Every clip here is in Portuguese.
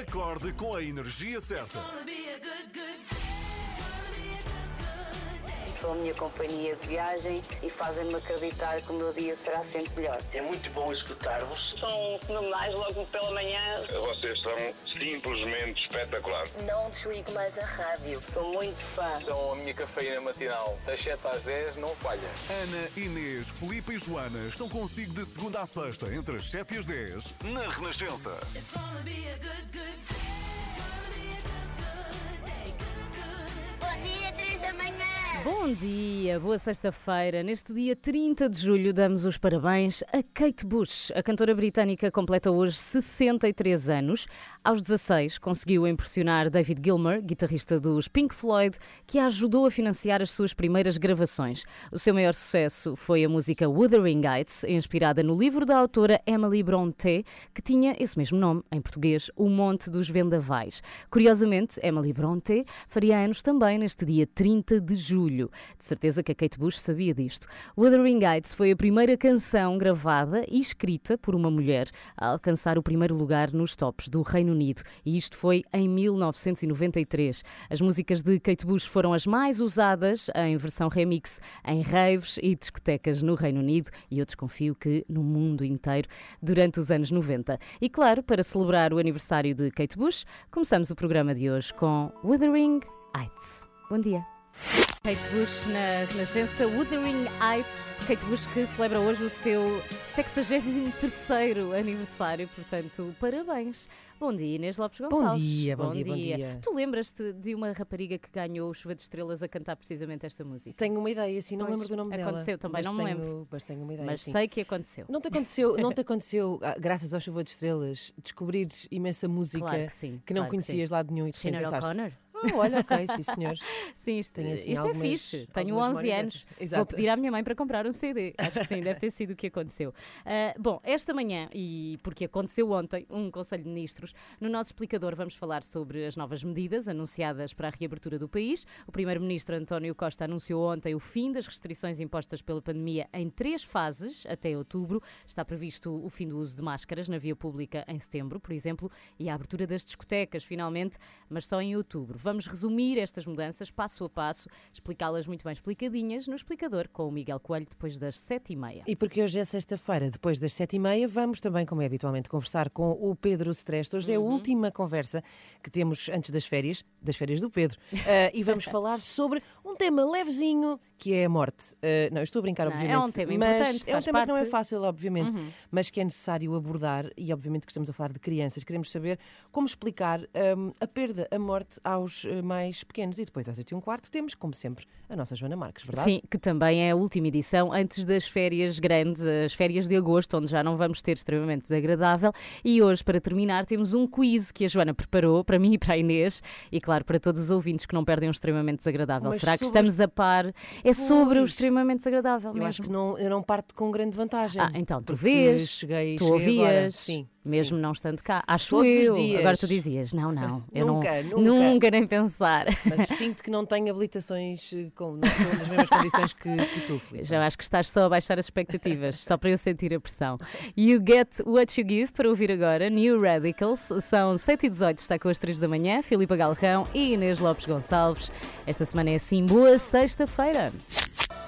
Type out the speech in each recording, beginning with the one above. Acorde com a energia certa. São a minha companhia de viagem e fazem-me acreditar que o meu dia será sempre melhor. É muito bom escutar-vos. São fenomenais logo pela manhã. Vocês são simplesmente espetaculares. Não desligo mais a rádio. Sou muito fã. São a minha cafeína matinal. Das 7 às 10 não falha. Ana, Inês, Filipe e Joana estão consigo de segunda à sexta, entre as 7 e as 10, na Renascença. Bom dia, boa sexta-feira. Neste dia 30 de julho damos os parabéns a Kate Bush. A cantora britânica completa hoje 63 anos. Aos 16 conseguiu impressionar David Gilmour, guitarrista dos Pink Floyd, que a ajudou a financiar as suas primeiras gravações. O seu maior sucesso foi a música Wuthering Heights, inspirada no livro da autora Emily Brontë, que tinha esse mesmo nome, em português, O Monte dos Vendavais. Curiosamente, Emily Brontë faria anos também neste dia 30 de julho. De certeza que a Kate Bush sabia disto. Wuthering Heights foi a primeira canção gravada e escrita por uma mulher a alcançar o primeiro lugar nos tops do Reino Unido. E isto foi em 1993. As músicas de Kate Bush foram as mais usadas em versão remix em raves e discotecas no Reino Unido e eu desconfio que no mundo inteiro durante os anos 90. E claro, para celebrar o aniversário de Kate Bush, começamos o programa de hoje com Wuthering Heights. Bom dia. Kate Bush na Renascença, Wuthering Heights, Kate Bush que celebra hoje o seu 63º aniversário, portanto, parabéns. Bom dia, Inês Lopes Gonçalves. Bom dia. Tu lembras-te de uma rapariga que ganhou o Chuva de Estrelas a cantar precisamente esta música? Tenho uma ideia, sim, não me lembro do nome dela. Aconteceu também, não me lembro. Mas tenho uma ideia, mas sim. Sei que aconteceu. Não te aconteceu, graças ao Chuva de Estrelas, descobrires imensa música claro que, sim, que não claro conhecias que sim. Lá de nenhum e tu pensaste... Oh, olha, ok, sim senhor. Sim, isto é fixe. Tenho 11 anos. Exato. Vou pedir à minha mãe para comprar um CD. Acho que sim, deve ter sido o que aconteceu. Bom, esta manhã, e porque aconteceu ontem, um Conselho de Ministros, no nosso explicador vamos falar sobre as novas medidas anunciadas para a reabertura do país. O primeiro-ministro António Costa anunciou ontem o fim das restrições impostas pela pandemia em 3 fases até outubro. Está previsto o fim do uso de máscaras na via pública em setembro, por exemplo, e a abertura das discotecas, finalmente, mas só em outubro. Vamos resumir estas mudanças passo a passo, explicá-las muito bem explicadinhas no Explicador com o Miguel Coelho depois das 7h30. E porque hoje é sexta-feira, depois das 7h30, vamos também, como é habitualmente, conversar com o Pedro Streste. Hoje é a última conversa que temos antes das férias do Pedro. E vamos falar sobre um tema levezinho, que é a morte. Não, eu estou a brincar, obviamente. É um tema importante, mas é um tema que não é fácil, obviamente, mas que é necessário abordar e, obviamente, que estamos a falar de crianças. Queremos saber como explicar a perda, a morte aos mais pequenos. E depois às 8h15 temos, como sempre, a nossa Joana Marques, verdade? Sim, que também é a última edição antes das férias grandes, as férias de agosto, onde já não vamos ter extremamente desagradável. E hoje, para terminar, temos um quiz que a Joana preparou para mim e para a Inês e, claro, para todos os ouvintes que não perdem um extremamente desagradável. Mas será que estamos a par? É sobre o extremamente desagradável mesmo. Eu acho que eu não parto com grande vantagem. Ah, então tu vês, tu ouvias agora. Sim. Mesmo sim. Não estando cá, acho todos eu. Os dias. Agora tu dizias, não, eu nunca nem pensar. Mas sinto que não tenho habilitações com as mesmas condições que tu, Filipe. Já acho que estás só a baixar as expectativas, só para eu sentir a pressão. You Get What You Give, para ouvir agora, New Radicals, são 7h18, está com as 3 da manhã, Filipa Galrão e Inês Lopes Gonçalves. Esta semana é assim, boa sexta-feira.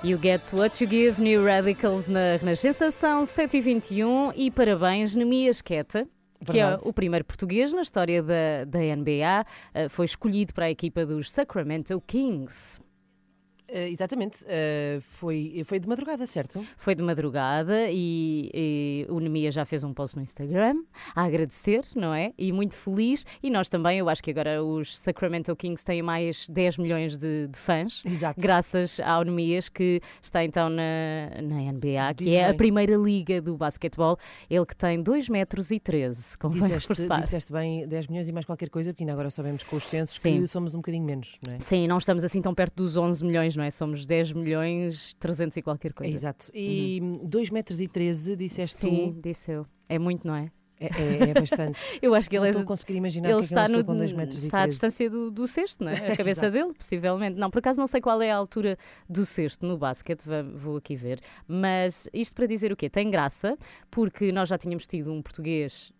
You Get What You Give, New Radicals na Renascença, são 7h21 e parabéns, Neemias Queta. Verdade. Que é o primeiro português na história da NBA, foi escolhido para a equipa dos Sacramento Kings. Exatamente, foi de madrugada, certo? Foi de madrugada e o Neemias já fez um post no Instagram a agradecer, não é? E muito feliz. E nós também, eu acho que agora os Sacramento Kings têm mais 10 milhões de fãs. Exato. Graças ao Neemias, que está então na NBA, que é a primeira liga do basquetebol. Ele que tem 2,13 metros, convém reforçar. Disseste bem, 10 milhões e mais qualquer coisa, porque ainda agora sabemos com os censos que somos um bocadinho menos, não é? Sim, não estamos assim tão perto dos 11 milhões. Não é? Somos 10.300.000 e qualquer coisa. Exato. E 2,13 metros, disseste tu? Sim, disse eu. É muito, não é? É bastante. Eu acho que ele não estou a conseguir imaginar ele que está no, com 2 metros está à distância do cesto, não é? A cabeça dele, possivelmente. Não, por acaso não sei qual é a altura do cesto no basquete, vou aqui ver. Mas isto para dizer o quê? Tem graça, porque nós já tínhamos tido um português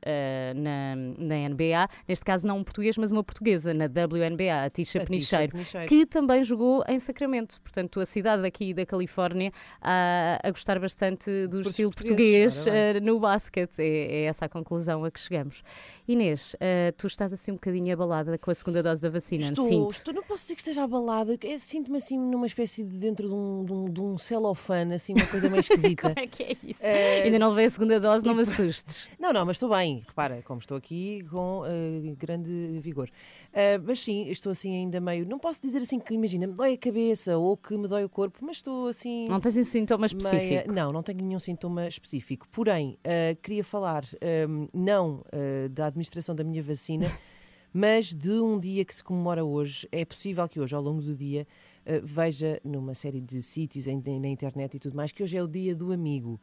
na NBA, neste caso não um português, mas uma portuguesa na WNBA, a Tisha Penicheiro, que também jogou em Sacramento, portanto a cidade aqui da Califórnia, a gostar bastante do estilo português no basquete. É essa a conclusão a que chegamos. Inês, tu estás assim um bocadinho abalada com a segunda dose da vacina, não sinto? Estou, não posso dizer que esteja abalada, sinto-me assim numa espécie de dentro de um celofane, assim uma coisa meio esquisita. Como é que é isso? Ainda não veio a segunda dose, não me assustes. Não, mas estou bem, repara, como estou aqui com grande vigor. Mas sim, estou assim ainda meio, não posso dizer assim que, imagina, me dói a cabeça ou que me dói o corpo, mas estou assim... Não tens um sintoma específico? Não tenho nenhum sintoma específico, porém, queria falar... não da administração da minha vacina, mas de um dia que se comemora hoje. É possível que hoje, ao longo do dia, veja numa série de sítios na internet e tudo mais, que hoje é o dia do amigo.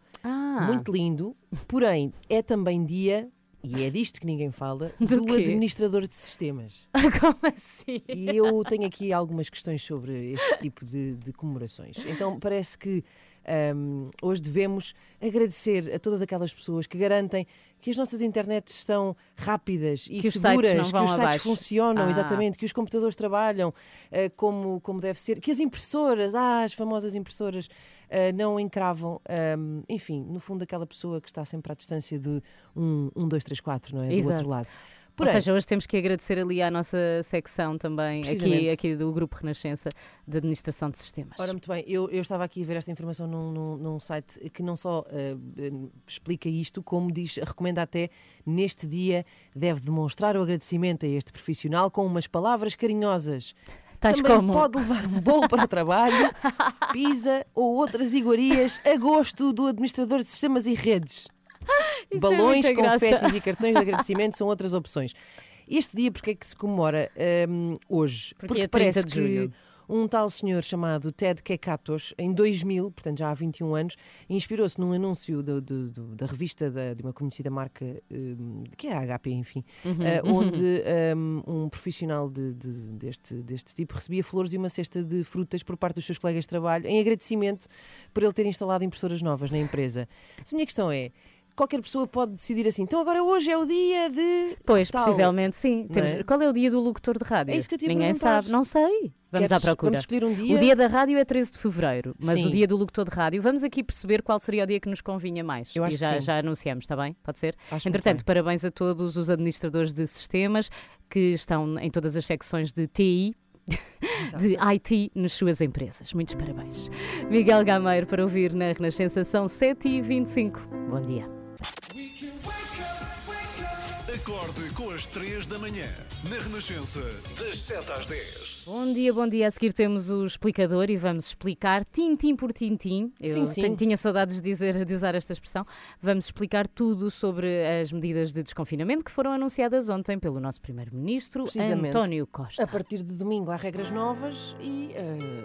Muito lindo, porém é também dia, e é disto que ninguém fala, do administrador de sistemas. Como assim? E eu tenho aqui algumas questões sobre este tipo de comemorações. Então parece que hoje devemos agradecer a todas aquelas pessoas que garantem que as nossas internets estão rápidas e seguras, que os sites funcionam, exatamente, que os computadores trabalham como deve ser, que as impressoras, as famosas impressoras, não encravam, enfim, no fundo aquela pessoa que está sempre à distância de 1, 2, 3, 4, não é? Exato. Do outro lado. Ou seja, hoje temos que agradecer ali à nossa secção também, aqui do Grupo Renascença, de Administração de Sistemas. Ora, muito bem, eu estava aqui a ver esta informação num site que não só explica isto, como diz, recomenda até, neste dia deve demonstrar o agradecimento a este profissional com umas palavras carinhosas. Também como? Pode levar um bolo para o trabalho, pizza ou outras iguarias a gosto do administrador de sistemas e redes. Isso. Balões, confetes e cartões de agradecimento são outras opções. Este dia, porque é que se comemora hoje? Porque é 30 parece de julho. Que um tal senhor chamado Ted Kekatos, em 2000, portanto já há 21 anos, inspirou-se num anúncio da revista de uma conhecida marca, que é a HP, enfim, onde um profissional deste tipo recebia flores e uma cesta de frutas por parte dos seus colegas de trabalho, em agradecimento por ele ter instalado impressoras novas na empresa. Mas a minha questão é, qualquer pessoa pode decidir assim, então agora hoje é o dia de... Pois, tal. Possivelmente sim. Temos... Qual é o dia do locutor de rádio? É isso que eu tinha a perguntar. Ninguém sabe, não sei. Vamos à procura. Vamos escolher um dia. O dia da rádio é 13 de fevereiro, mas sim. O dia do locutor de rádio, vamos aqui perceber qual seria o dia que nos convinha mais. Eu acho que já anunciamos, está bem? Pode ser? Acho. Entretanto, parabéns a todos os administradores de sistemas que estão em todas as secções de TI, de IT nas suas empresas. Muitos parabéns. Miguel Gameiro para ouvir na Renascença, são 7h25. Bom dia. Acorde com as 3 da manhã, na Renascença, das 7 às 10. Bom dia, bom dia. A seguir temos o explicador e vamos explicar tintim por tintim. Eu tinha saudades de usar esta expressão. Vamos explicar tudo sobre as medidas de desconfinamento que foram anunciadas ontem pelo nosso primeiro-ministro, António Costa. A partir de domingo há regras novas e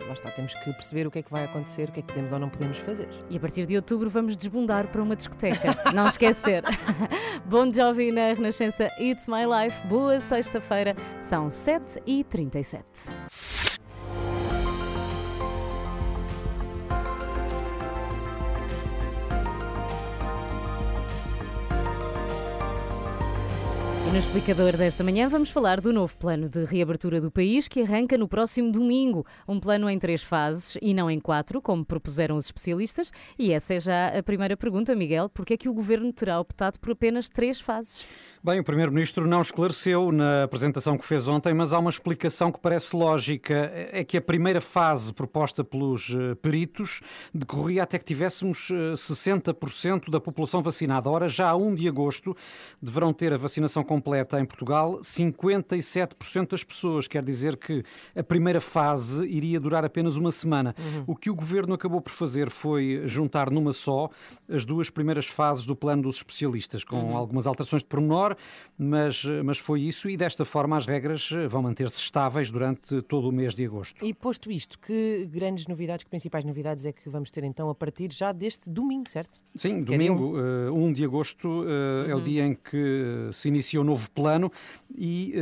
lá está, temos que perceber o que é que vai acontecer, o que é que podemos ou não podemos fazer. E a partir de outubro vamos desbundar para uma discoteca. Não esquecer. Bom jovem na Renascença. It's My Life. Boa sexta-feira, são 7h37. No explicador desta manhã vamos falar do novo plano de reabertura do país que arranca no próximo domingo. Um plano em 3 fases e não em 4, como propuseram os especialistas. E essa é já a primeira pergunta, Miguel. Porquê é que o governo terá optado por apenas 3 fases? Bem, o primeiro-ministro não esclareceu na apresentação que fez ontem, mas há uma explicação que parece lógica. É que a primeira fase proposta pelos peritos decorria até que tivéssemos 60% da população vacinada. Ora, já a 1 de agosto deverão ter a vacinação completa em Portugal 57% das pessoas, quer dizer que a primeira fase iria durar apenas uma semana. O que o governo acabou por fazer foi juntar numa só as 2 primeiras fases do plano dos especialistas, com algumas alterações de pormenor, melhor, mas foi isso, e desta forma as regras vão manter-se estáveis durante todo o mês de agosto. E posto isto, que grandes novidades, que principais novidades é que vamos ter então a partir já deste domingo, certo? Sim, que domingo, é 1 de agosto, é o dia em que se inicia o novo plano, e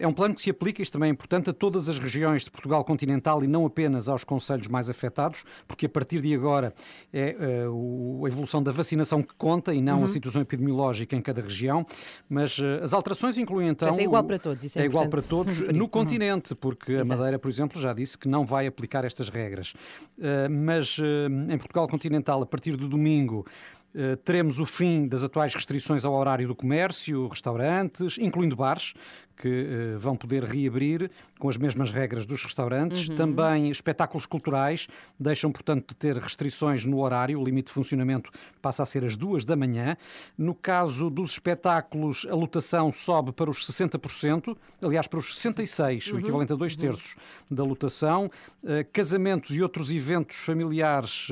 é um plano que se aplica, isto também é importante, a todas as regiões de Portugal continental e não apenas aos concelhos mais afetados, porque a partir de agora é a evolução da vacinação que conta e não a situação epidemiológica em cada região, mas as alterações incluem então... Portanto, é igual para todos, isso é igual para todos no continente, porque exato, a Madeira, por exemplo, já disse que não vai aplicar estas regras. Mas em Portugal continental, a partir do domingo, teremos o fim das atuais restrições ao horário do comércio, restaurantes, incluindo bares, que vão poder reabrir com as mesmas regras dos restaurantes. Também espetáculos culturais deixam, portanto, de ter restrições no horário. O limite de funcionamento passa a ser às 2 da manhã. No caso dos espetáculos, a lotação sobe para os 60%, aliás, para os 66%, o equivalente a 2/3 da lotação. Casamentos e outros eventos familiares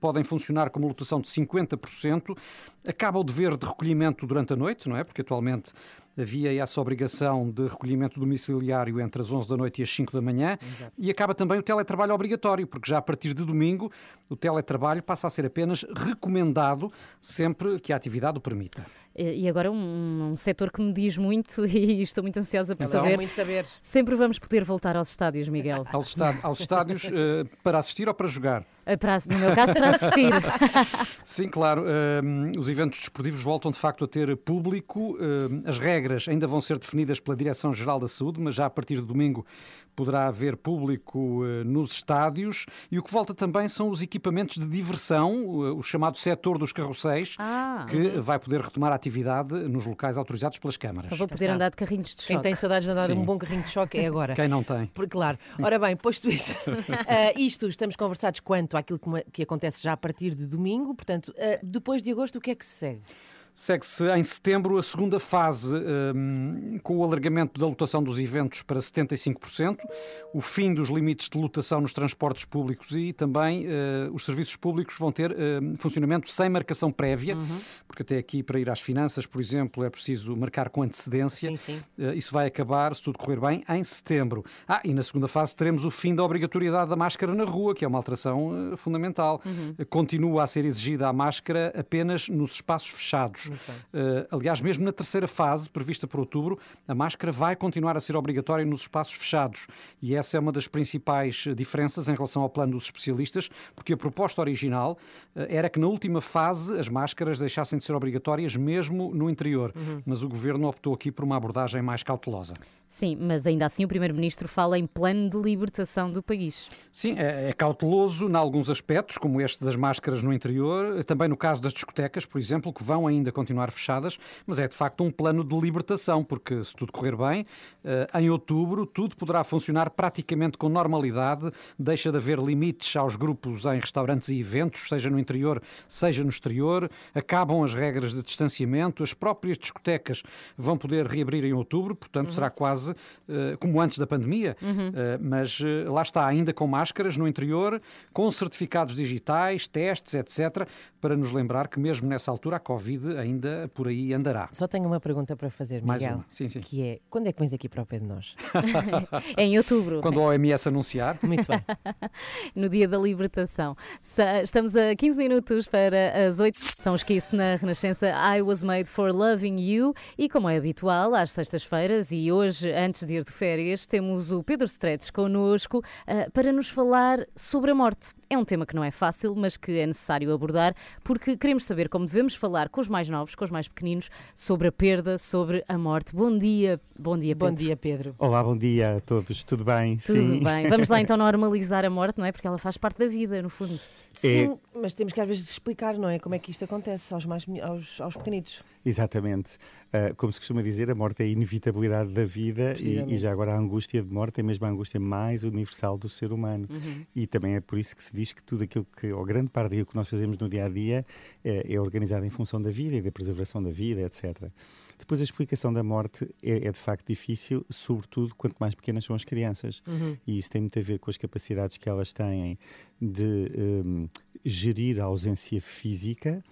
podem funcionar com uma lotação de 50%. Acaba o dever de recolhimento durante a noite, não é? Porque atualmente havia essa obrigação de recolhimento domiciliário entre as 11 da noite e as 5 da manhã. Exato. E acaba também o teletrabalho obrigatório, porque já a partir de domingo o teletrabalho passa a ser apenas recomendado sempre que a atividade o permita. E agora um setor que me diz muito e estou muito ansiosa por saber. Muito saber. Sempre vamos poder voltar aos estádios, Miguel. Aos estádios para assistir ou para jogar? No meu caso, para assistir. Sim, claro. Os eventos desportivos voltam de facto a ter público. As regras ainda vão ser definidas pela Direção-Geral da Saúde, mas já a partir de domingo poderá haver público nos estádios. E o que volta também são os equipamentos de diversão, o chamado setor dos carrosséis, que vai poder retomar a atividade nos locais autorizados pelas câmaras. Para poder andar de carrinhos de choque. Quem tem saudades de andar de um bom carrinho de choque é agora. Quem não tem. Porque, claro. Ora bem, posto isto, estamos conversados quanto àquilo que acontece já a partir de domingo. Portanto, depois de agosto, o que é que se segue? Segue-se em setembro a segunda fase, com o alargamento da lotação dos eventos para 75%, o fim dos limites de lotação nos transportes públicos e também os serviços públicos vão ter funcionamento sem marcação prévia, porque até aqui para ir às finanças, por exemplo, é preciso marcar com antecedência. Sim. Isso vai acabar, se tudo correr bem, em setembro. E na segunda fase teremos o fim da obrigatoriedade da máscara na rua, que é uma alteração fundamental. Continua a ser exigida a máscara apenas nos espaços fechados. Aliás, mesmo na terceira fase, prevista para outubro, a máscara vai continuar a ser obrigatória nos espaços fechados. E essa é uma das principais diferenças em relação ao plano dos especialistas, porque a proposta original era que na última fase as máscaras deixassem de ser obrigatórias mesmo no interior. Mas o Governo optou aqui por uma abordagem mais cautelosa. Sim, mas ainda assim o Primeiro-Ministro fala em plano de libertação do país. Sim, é cauteloso em alguns aspectos, como este das máscaras no interior, também no caso das discotecas, por exemplo, que vão ainda continuar fechadas, mas é de facto um plano de libertação, porque se tudo correr bem, em outubro tudo poderá funcionar praticamente com normalidade, deixa de haver limites aos grupos em restaurantes e eventos, seja no interior, seja no exterior, acabam as regras de distanciamento, as próprias discotecas vão poder reabrir em outubro, portanto será quase como antes da pandemia, mas lá está, ainda com máscaras no interior, com certificados digitais, testes, etc., para nos lembrar que mesmo nessa altura a Covid ainda por aí andará. Só tenho uma pergunta para fazer, Miguel. Mais uma, sim. Que é, quando é que vens aqui para o pé de nós? É em outubro. Quando a OMS anunciar. Muito bem. No dia da libertação. Estamos a 15 minutos para as 8. São os Kiss na Renascença. I Was Made For Loving You. E como é habitual, às sextas-feiras e hoje, antes de ir de férias, temos o Pedro Stretes connosco para nos falar sobre a morte. É um tema que não é fácil, mas que é necessário abordar, porque queremos saber como devemos falar com os mais novos, com os mais pequeninos, sobre a perda, sobre a morte. Bom dia, Pedro. Bom dia, Pedro. Olá, bom dia a todos. Tudo bem? Tudo bem. Vamos lá então normalizar a morte, não é? Porque ela faz parte da vida, no fundo. Sim, mas temos que às vezes explicar, não é? Como é que isto acontece aos pequenitos. Exatamente. Como se costuma dizer, a morte é a inevitabilidade da vida e já agora a angústia de morte é mesmo a angústia mais universal do ser humano. E também é por isso que se diz que tudo aquilo que, ou grande parte daquilo que nós fazemos no dia-a-dia é organizado em função da vida e da preservação da vida, etc. Depois a explicação da morte é de facto difícil, sobretudo quanto mais pequenas são as crianças. E isso tem muito a ver com as capacidades que elas têm de gerir a ausência física,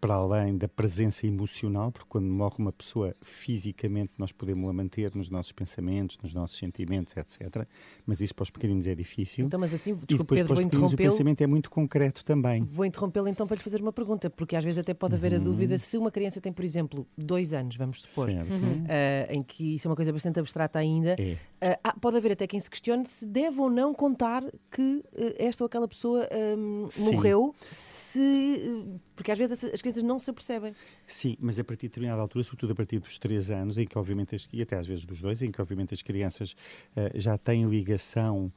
para além da presença emocional, porque quando morre uma pessoa fisicamente nós podemos a manter nos nossos pensamentos, nos nossos sentimentos, etc. Mas isso para os pequeninos é difícil. Então, mas assim, desculpe, e depois, Pedro, para os pequeninos o pensamento é muito concreto também. Vou interrompê-lo então para lhe fazer uma pergunta, porque às vezes até pode haver a dúvida se uma criança tem, por exemplo, 2 anos, vamos supor, em que isso é uma coisa bastante abstrata ainda, pode haver até quem se questione se deve ou não contar que esta ou aquela pessoa morreu, porque às vezes as crianças não se apercebem. Sim, mas a partir de determinada altura, sobretudo a partir dos 3 anos, em que obviamente e até às vezes dos 2, em que obviamente as crianças já têm ligação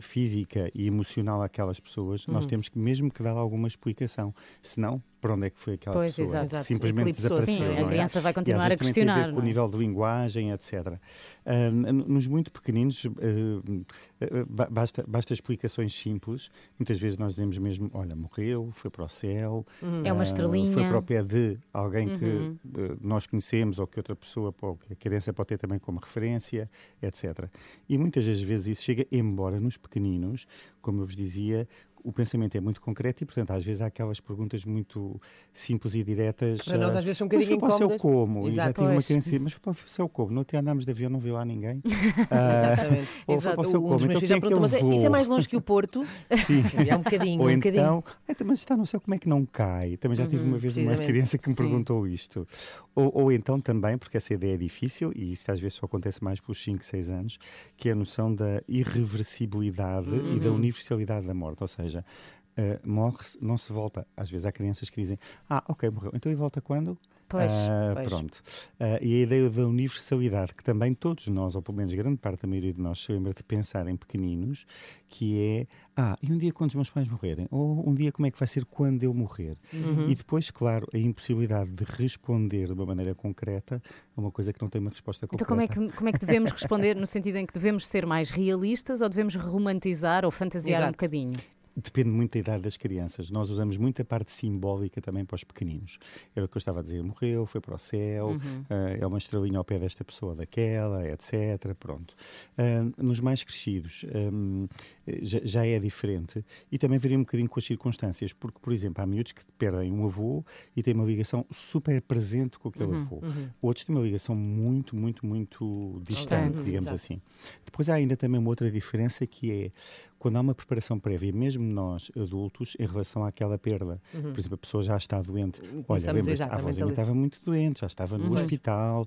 física e emocional àquelas pessoas, nós temos que mesmo que dar alguma explicação, senão para onde é que foi aquela pessoa? Exato. Simplesmente desapareceu. Sim, a criança vai continuar a questionar. Tem a ver com o nível de linguagem, etc. Nos muito pequeninos, basta explicações simples. Muitas vezes nós dizemos mesmo, olha, morreu, foi para o céu. É uma estrelinha. Foi para o pé de alguém que nós conhecemos ou que outra pessoa, ou que a criança pode ter também como referência, etc. E muitas das vezes isso chega, embora nos pequeninos, como eu vos dizia, o pensamento é muito concreto e, portanto, às vezes há aquelas perguntas muito simples e diretas. Para nós, às vezes, são um bocadinho incómodas. Mas foi para o seu como? Exato, e já tive uma criança, mas foi para o seu como? Não te andámos de avião, não viu lá ninguém? Exatamente. Ou foi para o seu como? Então, quem é que eu mas vou? Isso é mais longe que o Porto? Sim. É um bocadinho. Ou então, mas está não sei como é que não cai. Também já tive uma vez uma criança que me perguntou isto. Ou então também, porque essa ideia é difícil, e isto às vezes só acontece mais pelos 5, 6 anos, que é a noção da irreversibilidade e da universalidade da morte. Ou seja, morre-se, não se volta. Às vezes há crianças que dizem, ok, morreu, então e volta quando? Pois. Pronto. E a ideia da universalidade, que também todos nós, ou pelo menos grande parte da maioria de nós, se lembra de pensar em pequeninos, que é, e um dia quando os meus pais morrerem? Ou um dia como é que vai ser quando eu morrer? E depois, claro, a impossibilidade de responder de uma maneira concreta a uma coisa que não tem uma resposta concreta. Então como é que devemos responder, no sentido em que devemos ser mais realistas ou devemos romantizar ou fantasiar um bocadinho? Depende muito da idade das crianças. Nós usamos muita parte simbólica também para os pequeninos. Era o que eu estava a dizer, morreu, foi para o céu, é uma estrelinha ao pé desta pessoa, daquela, etc. Pronto. Nos mais crescidos já é diferente e também varia um bocadinho com as circunstâncias, porque, por exemplo, há miúdos que perdem um avô e têm uma ligação super presente com aquele avô. Outros têm uma ligação muito, muito, muito distante, digamos assim. Depois há ainda também uma outra diferença que é quando há uma preparação prévia, mesmo nós, adultos, em relação àquela perda. Por exemplo, a pessoa já está doente. Olha, lembra-se, a avózinha estava muito doente, já estava no hospital,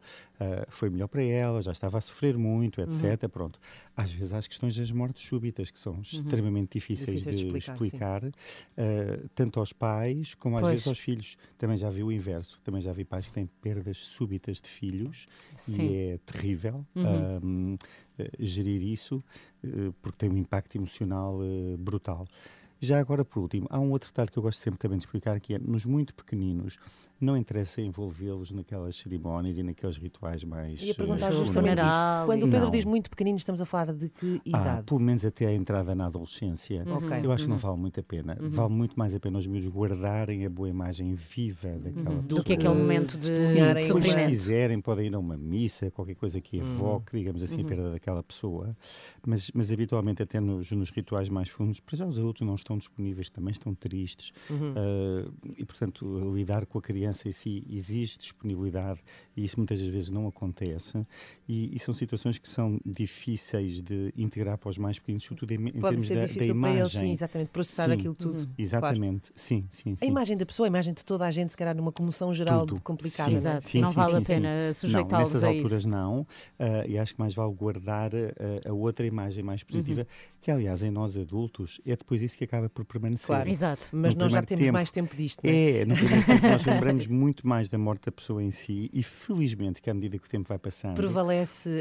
foi melhor para ela, já estava a sofrer muito, etc. Pronto. Às vezes há as questões das mortes súbitas, que são extremamente difíceis de explicar, tanto aos pais como às vezes aos filhos. Também já vi o inverso. Também já vi pais que têm perdas súbitas de filhos e é terrível gerir isso, porque tem um impacto emocional brutal. Já agora, por último, há um outro detalhe que eu gosto sempre também de explicar, que é, nos muito pequeninos, não interessa envolvê-los naquelas cerimónias e naqueles rituais mais... E a perguntar justamente isso. Quando o Pedro diz muito pequenino, estamos a falar de que idade? Pelo menos até a entrada na adolescência. Eu acho que não vale muito a pena. Vale muito mais a pena os miúdos guardarem a boa imagem viva daquela pessoa. Do que aquele momento de sofrimento. Se quiserem, podem ir a uma missa, qualquer coisa que evoque, digamos assim, a perda daquela pessoa. Mas habitualmente até nos rituais mais fundos, para já os adultos não estão disponíveis, também estão tristes. E, portanto, lidar com a criança em si exige disponibilidade e isso muitas das vezes não acontece. E são situações que são difíceis de integrar para os mais pequenos, sobretudo em termos da imagem. Para eles, sim, exatamente, processar aquilo tudo. Exatamente, claro. Sim. A imagem da pessoa, a imagem de toda a gente, se calhar numa comoção geral complicada. Exato. Sim, não vale a pena sujeitá-los a isso. Nessas alturas não. E acho que mais vale guardar a outra imagem mais positiva, que aliás em nós adultos é depois isso que acaba por permanecer. Claro, exato. Mas nós já temos mais tempo disto, não é? No primeiro tempo nós lembramos muito mais da morte da pessoa em si e felizmente que à medida que o tempo vai passando prevalecem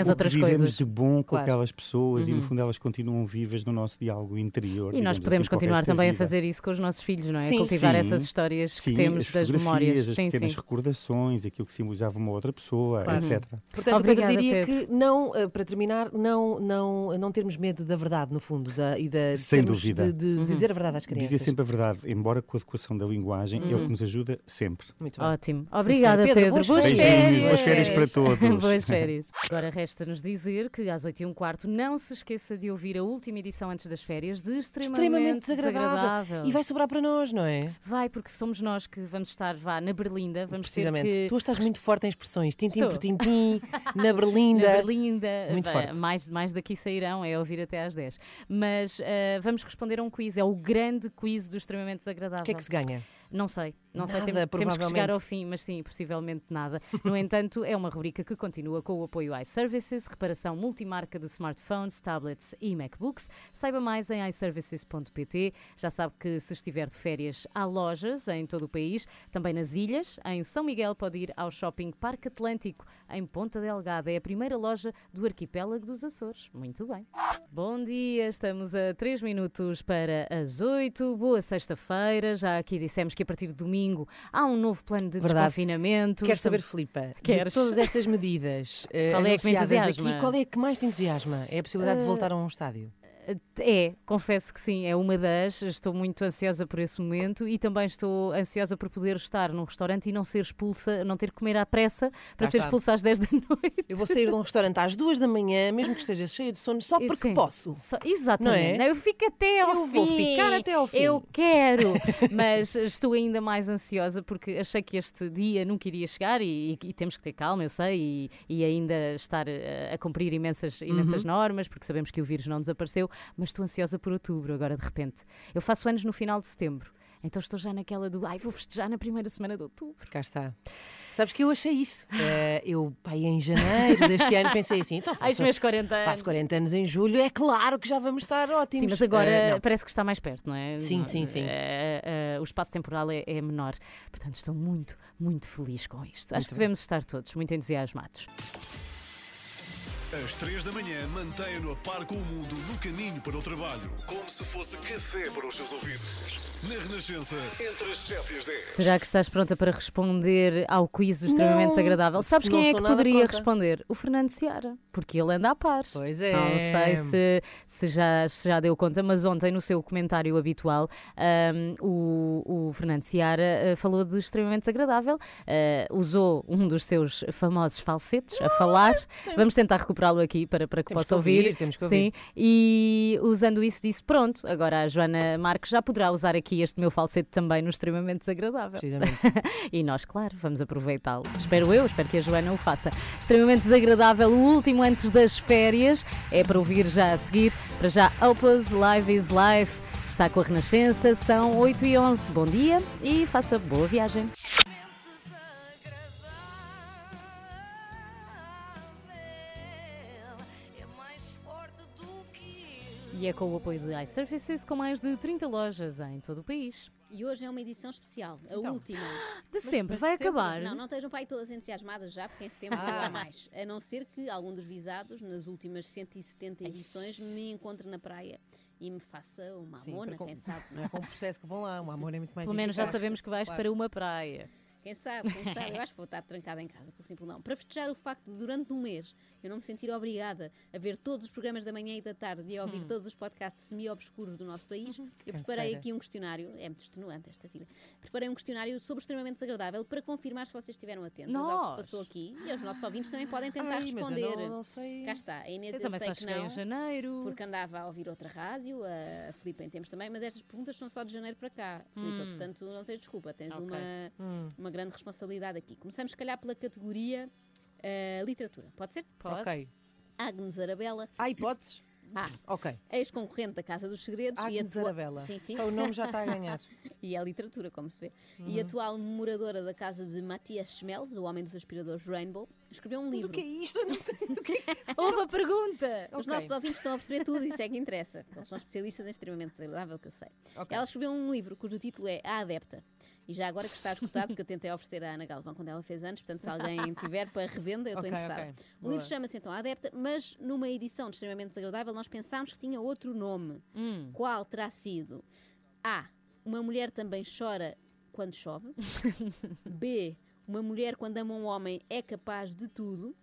as outras coisas. Vivemos de bom com aquelas pessoas e no fundo elas continuam vivas no nosso diálogo interior. E nós podemos assim, continuar também a fazer isso com os nossos filhos, não é? Cultivar essas histórias que temos das memórias. As recordações, aquilo que simbolizava uma outra pessoa, etc. Portanto, Pedro, diria que não, para terminar, não termos medo da verdade, no fundo, e da... Sem dúvida. De dizer a verdade às crianças. Dizer sempre a verdade, embora com a adequação da linguagem, é o que nos ajuda sempre. Muito bem. Ótimo. Obrigada, sim, Pedro. Boas férias para todos. Boas férias. Agora resta-nos dizer que às 8h15 não se esqueça de ouvir a última edição antes das férias de Extremamente Desagradável. E vai sobrar para nós, não é? Vai, porque somos nós que vamos estar na Berlinda. Vamos precisamente. Ter que... Tu estás muito forte em expressões. Tintim por tintim, na Berlinda. Na Berlinda. Muito forte. Mais daqui sairão, é ouvir até às 10. Mas vamos responder a um quiz. É o grande quiz do Extremamente Desagradável. O que é que se ganha? Não sei, temos que chegar ao fim, mas sim, possivelmente nada. No entanto, é uma rubrica que continua com o apoio iServices, reparação multimarca de smartphones, tablets e MacBooks. Saiba mais em iServices.pt. Já sabe que se estiver de férias há lojas em todo o país, também nas ilhas. Em São Miguel pode ir ao Shopping Parque Atlântico, em Ponta Delgada. É a primeira loja do arquipélago dos Açores. Muito bem. Bom dia, estamos a 3 minutos para as 8. Boa sexta-feira, já aqui dissemos que a partir de domingo há um novo plano de desconfinamento. Quero saber, Filipa, de todas estas medidas qual é que aqui, qual é que mais te entusiasma? É a possibilidade de voltar a um estádio? É, confesso que sim, é uma das. Estou muito ansiosa por esse momento e também estou ansiosa por poder estar num restaurante e não ser expulsa, não ter que comer à pressa para ser expulsa às 10 da noite. Eu vou sair de um restaurante às 2 da manhã, mesmo que esteja cheia de sono, só porque posso. Exatamente. Não é? Eu fico até ao fim. Eu vou ficar até ao fim. Eu quero, mas estou ainda mais ansiosa porque achei que este dia nunca iria chegar e temos que ter calma, eu sei, e ainda estar a cumprir imensas normas, porque sabemos que o vírus não desapareceu. Mas estou ansiosa por outubro agora, de repente. Eu faço anos no final de setembro, então estou já naquela do vou festejar na primeira semana de outubro. Cá está. Sabes que eu achei isso. Em janeiro deste ano, pensei assim, então faço os meus 40 anos. Faço 40 anos em julho, é claro que já vamos estar ótimos. Sim, mas agora parece que está mais perto, não é? Sim. O espaço temporal é menor. Portanto, estou muito, muito feliz com isto. Acho que devemos estar todos muito entusiasmados. Às 3 da manhã, mantenha-no a par com o mundo no caminho para o trabalho. Como se fosse café para os seus ouvidos. Na Renascença, entre as 7 e as 10. Será que estás pronta para responder ao quiz do Extremamente Desagradável? Sabes quem é que poderia responder? O Fernando Seara, porque ele anda a par. Pois é. Não sei se já deu conta, mas ontem no seu comentário habitual, o Fernando Seara falou de Extremamente Desagradável. Usou um dos seus famosos falsetes a falar. Vamos tentar recuperar aqui para que possa ouvir. Temos que ouvir. Sim. E usando isso disse, pronto, agora a Joana Marques já poderá usar aqui este meu falsete também no Extremamente Desagradável. Precisamente. E nós, claro, vamos aproveitá-lo. Espero que a Joana o faça. Extremamente Desagradável, o último antes das férias, é para ouvir já a seguir. Para já, Opus, Live is Life, está com a Renascença, são 8h11. Bom dia e faça boa viagem. E é com o apoio de iServices, com mais de 30 lojas em todo o país. E hoje é uma edição especial, última. De sempre, vai acabar. Não estejam para aí todas entusiasmadas já, porque em setembro não há mais. A não ser que algum dos visados, nas últimas 170 edições, me encontre na praia e me faça uma amona, quem sabe. Não é com o processo que vão lá, uma amona é muito mais difícil. Pelo menos já sabemos que vais para uma praia. Quem sabe, eu acho que vou estar trancada em casa, por simples não. Para festejar o facto de, durante um mês, eu não me sentir obrigada a ver todos os programas da manhã e da tarde e a ouvir todos os podcasts semi-obscuros do nosso país, eu preparei aqui um questionário, é muito extenuante esta vida, preparei um questionário sobre o Extremamente Desagradável para confirmar se vocês estiveram atentos ao que se passou aqui e os nossos ouvintes também podem tentar responder. Mas eu não sei. Cá está, a Inês eu sei que não, em janeiro. Porque andava a ouvir outra rádio, a Filipa em tempos também, mas estas perguntas são só de janeiro para cá, Filipa, portanto não tens desculpa, tens uma grande responsabilidade aqui. Começamos, se calhar, pela categoria literatura. Pode ser? Pode. Ok. Agnes Arabella. Há hipóteses? Ok. Ex-concorrente da Casa dos Segredos. Agnes Arabella. Sim. Só o nome já está a ganhar. E é literatura, como se vê. E atual moradora da casa de Matthias Schmelz, o homem dos aspiradores Rainbow, escreveu um livro. Mas o que é isto? Eu não sei o que é. Houve a pergunta. Os nossos ouvintes estão a perceber tudo, isso é que interessa. Eles são especialistas em Extremamente Desagradável, que eu sei. Okay. Ela escreveu um livro cujo título é A Adepta. E já agora que está escutado, porque eu tentei oferecer à Ana Galvão quando ela fez anos, portanto se alguém tiver para revenda, eu estou interessada. O livro chama-se então A Adepta, mas numa edição de Extremamente Desagradável nós pensámos que tinha outro nome. Qual terá sido? A. Uma mulher também chora quando chove. B. Uma mulher quando ama um homem é capaz de tudo.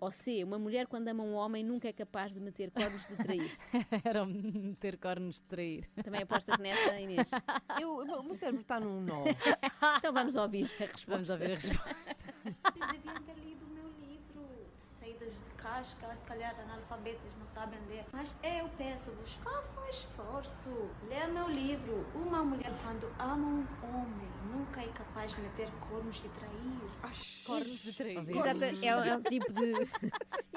Ou C, uma mulher quando ama um homem nunca é capaz de meter cornos de trair. Era meter cornos de trair. Também apostas nessa, Inês? O meu cérebro está num nó. Então vamos ouvir a resposta. Vamos ouvir a resposta. Vocês deviam ter lido o meu livro. Saídas de casca, se calhar analfabetas não sabem ler. Mas eu peço-vos, façam um esforço. Lê meu livro. Uma mulher quando ama um homem nunca é capaz de meter cornos de trair. Cornos de trair. É um tipo de...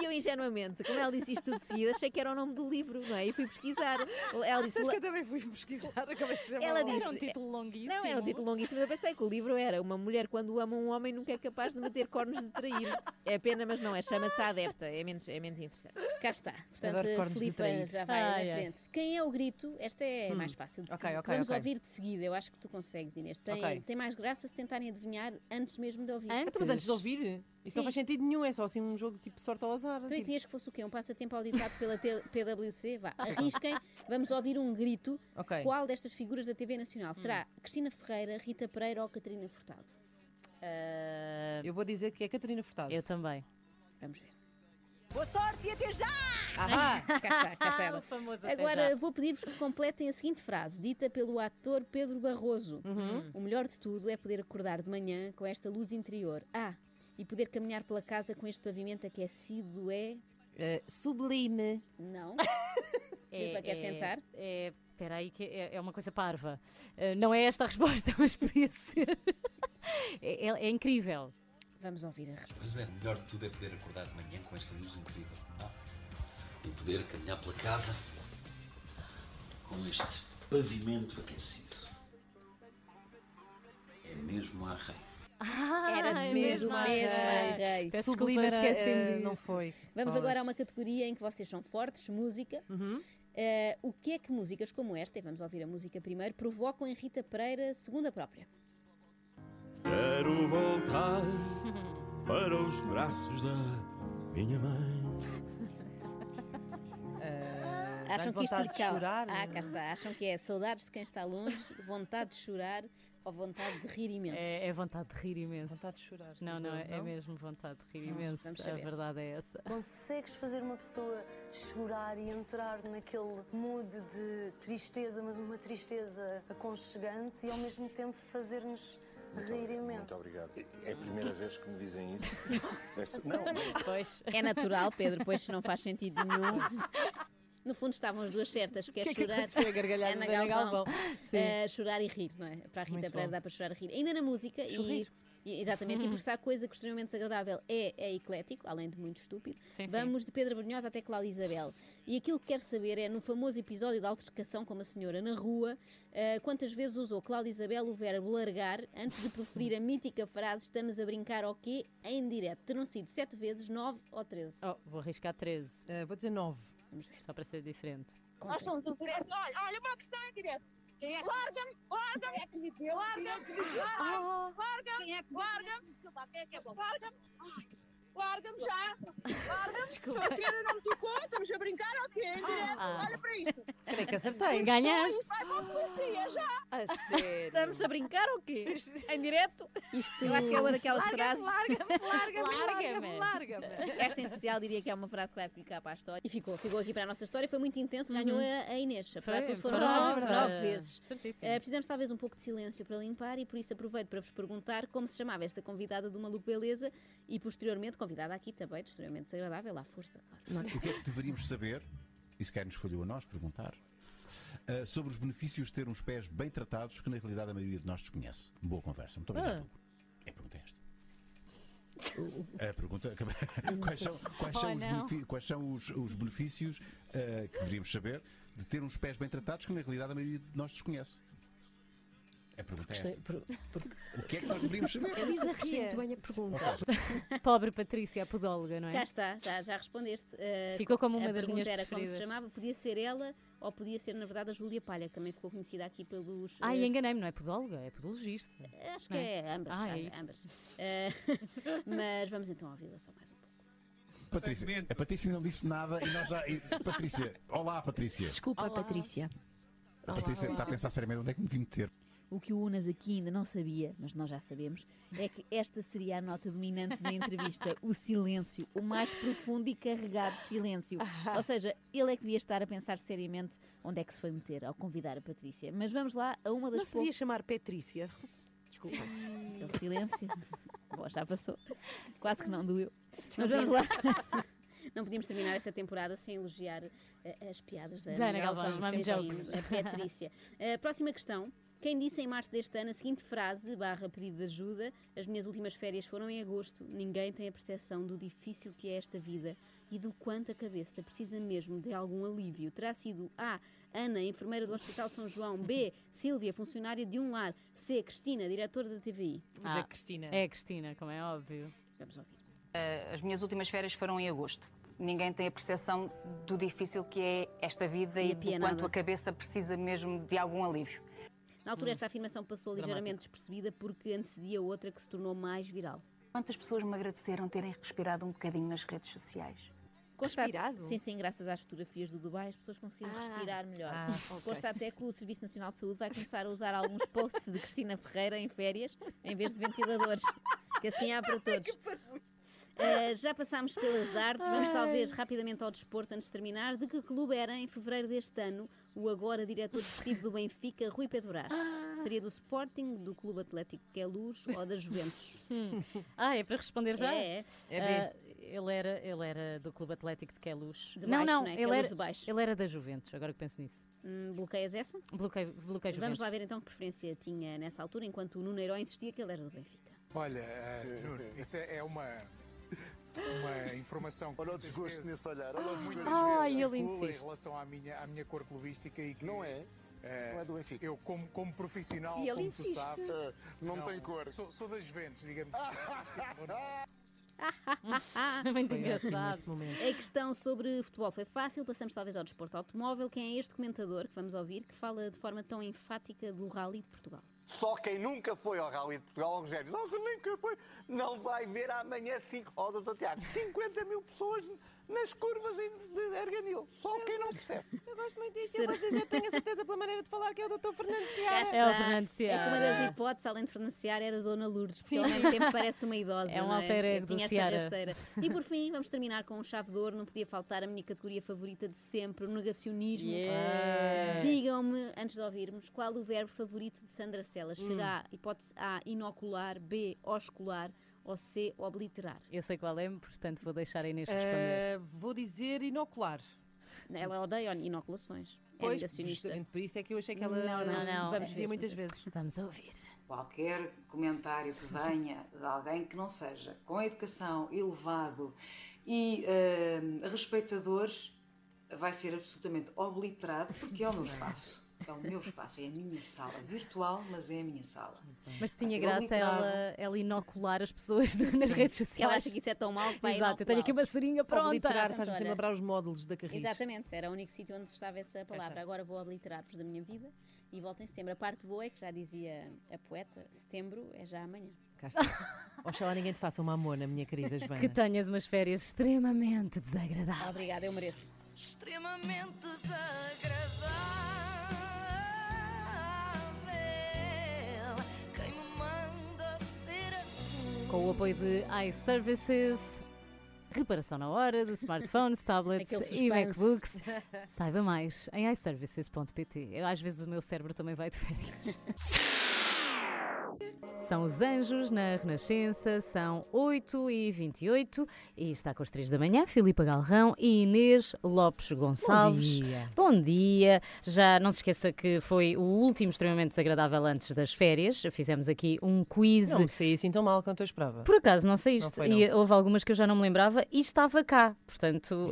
E eu ingenuamente, como ela disse isto tudo de seguida, achei que era o nome do livro, não é? E fui pesquisar. Ela disse... Achas que eu também fui pesquisar? Acabei de chamar. Ela disse... Era um título longuíssimo. Não, era um título longuíssimo. Eu pensei que o livro era Uma mulher quando ama um homem nunca é capaz de meter cornos de trair. É pena, mas não é. Chama-se a adepta. É menos interessante. Cá está. Portanto, Filipa já vai na frente. Quem é o grito? Esta é mais fácil. Vamos ouvir de seguida. Eu acho que tu consegues, Inês. Tem mais graça se tentarem adivinhar antes mesmo de ouvir. Mas antes de ouvir, isso não faz sentido nenhum, é só assim um jogo tipo sorte ao azar. Então querias que fosse o quê? Um passatempo auditado pela PwC? Vá, arrisquem, vamos ouvir um grito. De qual destas figuras da TV Nacional? Será Cristina Ferreira, Rita Pereira ou Catarina Furtado? Eu vou dizer que é Catarina Furtado. Eu também. Vamos ver. Boa sorte e até já! Cá está ela. Agora vou pedir-vos que completem a seguinte frase, dita pelo ator Pedro Barroso. O melhor de tudo é poder acordar de manhã com esta luz interior. E poder caminhar pela casa com este pavimento aquecido sublime. Não. Queres tentar? Espera aí, que é uma coisa parva. Não é esta a resposta, mas podia ser. É incrível. Vamos ouvir a resposta. Mas o melhor de tudo é poder acordar de manhã com esta luz incrível. E poder caminhar pela casa com este pavimento aquecido. É mesmo a rei. Era mesmo a rei. Sublime, esqueci-me. Não foi. Vamos agora a uma categoria em que vocês são fortes, música. O que é que músicas como esta, e vamos ouvir a música primeiro, provocam em Rita Pereira, segundo a própria? Quero voltar para os braços da minha mãe. Acham que isto lhe chorar? Cá está. Acham que é saudades de quem está longe, vontade de chorar ou vontade de rir imenso? É vontade de rir imenso. Vontade de chorar. Não, é mesmo vontade de rir imenso. A verdade é essa. Consegues fazer uma pessoa chorar e entrar naquele mood de tristeza, mas uma tristeza aconchegante e ao mesmo tempo fazer-nos... Muito obrigado. É a primeira vez que me dizem isso. Não, mas... Pois. É natural, Pedro, pois não faz sentido nenhum. No fundo estavam as duas certas, porque é chorar. Foi a gargalhada da Ana Galvão. Chorar e rir, não é? Para a Rita Pereira dá para chorar e rir. Ainda na música. Exatamente, e por isso há coisa que extremamente desagradável é eclético, além de muito estúpido. Sim, vamos de Pedro Brunhosa até Cláudia Isabel. E aquilo que quero saber é, no famoso episódio da altercação com uma senhora na rua, quantas vezes usou Cláudia Isabel o verbo largar antes de proferir a mítica frase "estamos a brincar ao quê?" em direto. Terão sido 7 vezes, 9 ou 13? Vou arriscar 13. Vou dizer 9. Vamos ver. Só para ser diferente. Nós somos o preço. Olha, uma questão em direto. Larga-me, desculpa. A senhora não me tocou, estamos a brincar, ok, em direto, olha para isto. Creio que acertei. Ganhaste. Vai para a polícia, já. A sério? Estamos a brincar, ok, em direto. Isto eu acho que é uma daquelas frases. Larga-me. Esta em especial diria que é uma frase que vai ficar para a história. E ficou aqui para a nossa história, foi muito intenso, ganhou a Inês. Apesar que foram 9 vezes. Precisamos talvez um pouco de silêncio para limpar e por isso aproveito para vos perguntar como se chamava esta convidada do Maluco Beleza e posteriormente convidada aqui também, extremamente desagradável, à força, claro. O que é que deveríamos saber, e se calhar nos falhou a nós perguntar, sobre os benefícios de ter uns pés bem tratados, que na realidade a maioria de nós desconhece? Boa conversa, muito obrigado. A pergunta é esta. A pergunta, quais são os benefícios que deveríamos saber de ter uns pés bem tratados, que na realidade a maioria de nós desconhece? A pergunta é o que é que nós deveríamos saber? Eu disse que é muito bem a pergunta. Pobre Patrícia, a podóloga, não é? Já está, já respondeste. Ficou como uma das minhas preferidas. A pergunta era como se chamava, podia ser ela ou podia ser, na verdade, a Júlia Palha, que também ficou conhecida aqui pelos... enganei-me, não é podóloga, é podologista. Acho que é ambas. Mas vamos então ouvi-la só mais um pouco. Patrícia, a Patrícia não disse nada e nós já... Patrícia, olá Patrícia. Desculpa, Patrícia. A Patrícia está a pensar seriamente onde é que me vim meter. O que o Unas aqui ainda não sabia, mas nós já sabemos, é que esta seria a nota dominante da entrevista, o silêncio, o mais profundo e carregado silêncio. Ou seja, ele é que devia estar a pensar seriamente onde é que se foi meter ao convidar a Patrícia. Mas vamos lá a uma das poucas... Não se devia chamar Patrícia? Desculpa. Aquele silêncio. Bom, já passou. Quase que não doeu. Mas vamos lá... Não podíamos terminar esta temporada sem elogiar as piadas da Ana Galvão, a Patrícia. Próxima questão. Quem disse em março deste ano a seguinte frase, / pedido de ajuda, as minhas últimas férias foram em agosto, ninguém tem a percepção do difícil que é esta vida e do quanto a cabeça precisa mesmo de algum alívio. Terá sido A, Ana, enfermeira do Hospital São João, B, Sílvia, funcionária de um lar, C, Cristina, diretora da TVI. Mas é Cristina. É Cristina, como é óbvio. Vamos ouvir. As minhas últimas férias foram em agosto. Ninguém tem a percepção do difícil que é esta vida e do quanto a cabeça precisa mesmo de algum alívio. Na altura esta afirmação passou ligeiramente despercebida porque antecedia outra que se tornou mais viral. Quantas pessoas me agradeceram terem respirado um bocadinho nas redes sociais? Respirado? Sim, graças às fotografias do Dubai as pessoas conseguiram respirar melhor. Okay. Consta até que o Serviço Nacional de Saúde vai começar a usar alguns posts de Cristina Ferreira em férias em vez de ventiladores, que assim há para todos. Já passámos pelas artes, vamos talvez rapidamente ao desporto antes de terminar. De que clube era em fevereiro deste ano o agora diretor desportivo do Benfica, Rui Pedro Brás? Seria do Sporting, do Clube Atlético de Queluz ou da Juventus? É para responder já? É. Ele era do Clube Atlético de Queluz. Não, ele era da Juventus, agora que penso nisso. Bloqueias essa? Bloqueio Juventus. Vamos lá ver então que preferência tinha nessa altura, enquanto o Nuno Herói insistia que ele era do Benfica. Olha, Nuno, isso é uma informação que olha o desgosto vezes, nesse olhar. Olha o desgosto. Ele insiste. Em relação à minha cor clubística e que não é do Benfica. Eu como profissional, e ele como insiste. Tu sabes, não tem cor. Sou das Juventus, digamos. Muito engraçado. A questão sobre futebol foi fácil. Passamos talvez ao desporto automóvel. Quem é este comentador que vamos ouvir que fala de forma tão enfática do Rally de Portugal? Só quem nunca foi ao Rally de Portugal, ao Rogério, nunca foi, não vai ver amanhã 50 mil pessoas nas curvas de Arganil. Só quem não percebe. Eu gosto muito disto. Eu vou dizer, tenho a certeza pela maneira de falar que é o Dr. Fernando Seara. É o Fernando Seara. É que uma das hipóteses, além de Fernando Seara, era a Dona Lourdes, porque ao mesmo tempo parece uma idosa. É um alter ego do Seara. E por fim, vamos terminar com um chave de ouro. Não podia faltar a minha categoria favorita de sempre, o negacionismo. Yeah. Digam-me, antes de ouvirmos, qual o verbo favorito de Sandra Celas? Será hipótese A, inocular, B, oscular, ou C, obliterar? Eu sei qual é, portanto vou deixar a Inês responder. Vou dizer inocular. Ela odeia inoculações. Pois, justamente por isso é que eu achei que ela... Não. Vamos ver muitas vezes. Vamos ouvir. Qualquer comentário que venha de alguém que não seja com educação, elevado e respeitador, vai ser absolutamente obliterado, porque é o meu espaço. É o meu espaço, é a minha sala virtual, mas é a minha sala. Mas tinha graça ela inocular as pessoas nas redes sociais. Ela acha que isso é tão mau que vai inocular. Exato, eu tenho aqui uma seringa pronta. Obliterar faz-me sempre lembrar os módulos da Carris. Exatamente, era o único sítio onde estava essa palavra. Agora vou obliterar-vos da minha vida e volto em setembro. A parte boa é que já dizia a poeta, setembro é já amanhã. Oxalá ninguém te faça uma amona, minha querida Joana. Que tenhas umas férias extremamente desagradáveis. Obrigada, eu mereço. Extremamente desagradáveis. Com o apoio de iServices, reparação na hora de smartphones, tablets e MacBooks. Saiba mais em iServices.pt. Às vezes o meu cérebro também vai de férias. São os Anjos na Renascença, são 8h28 e está com as 3 da manhã, Filipa Galrão e Inês Lopes Gonçalves. Bom dia. Já não se esqueça que foi o último extremamente desagradável antes das férias. Fizemos aqui um quiz. Não me saí assim tão mal quanto eu esperava. Por acaso não saíste. Não foi. E houve algumas que eu já não me lembrava e estava cá. Portanto,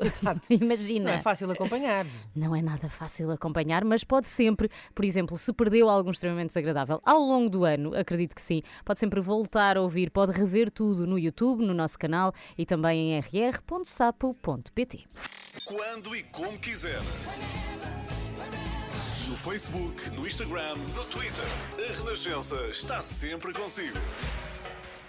imagina. Não é fácil acompanhar. Não é nada fácil acompanhar, mas pode sempre, por exemplo, se perdeu algum extremamente desagradável ao longo do ano, acredito que sim, pode sempre voltar a ouvir, pode rever tudo no YouTube, no nosso canal e também em rr.sapo.pt. Quando e como quiser. No Facebook, no Instagram, no Twitter. A Renascença está sempre consigo.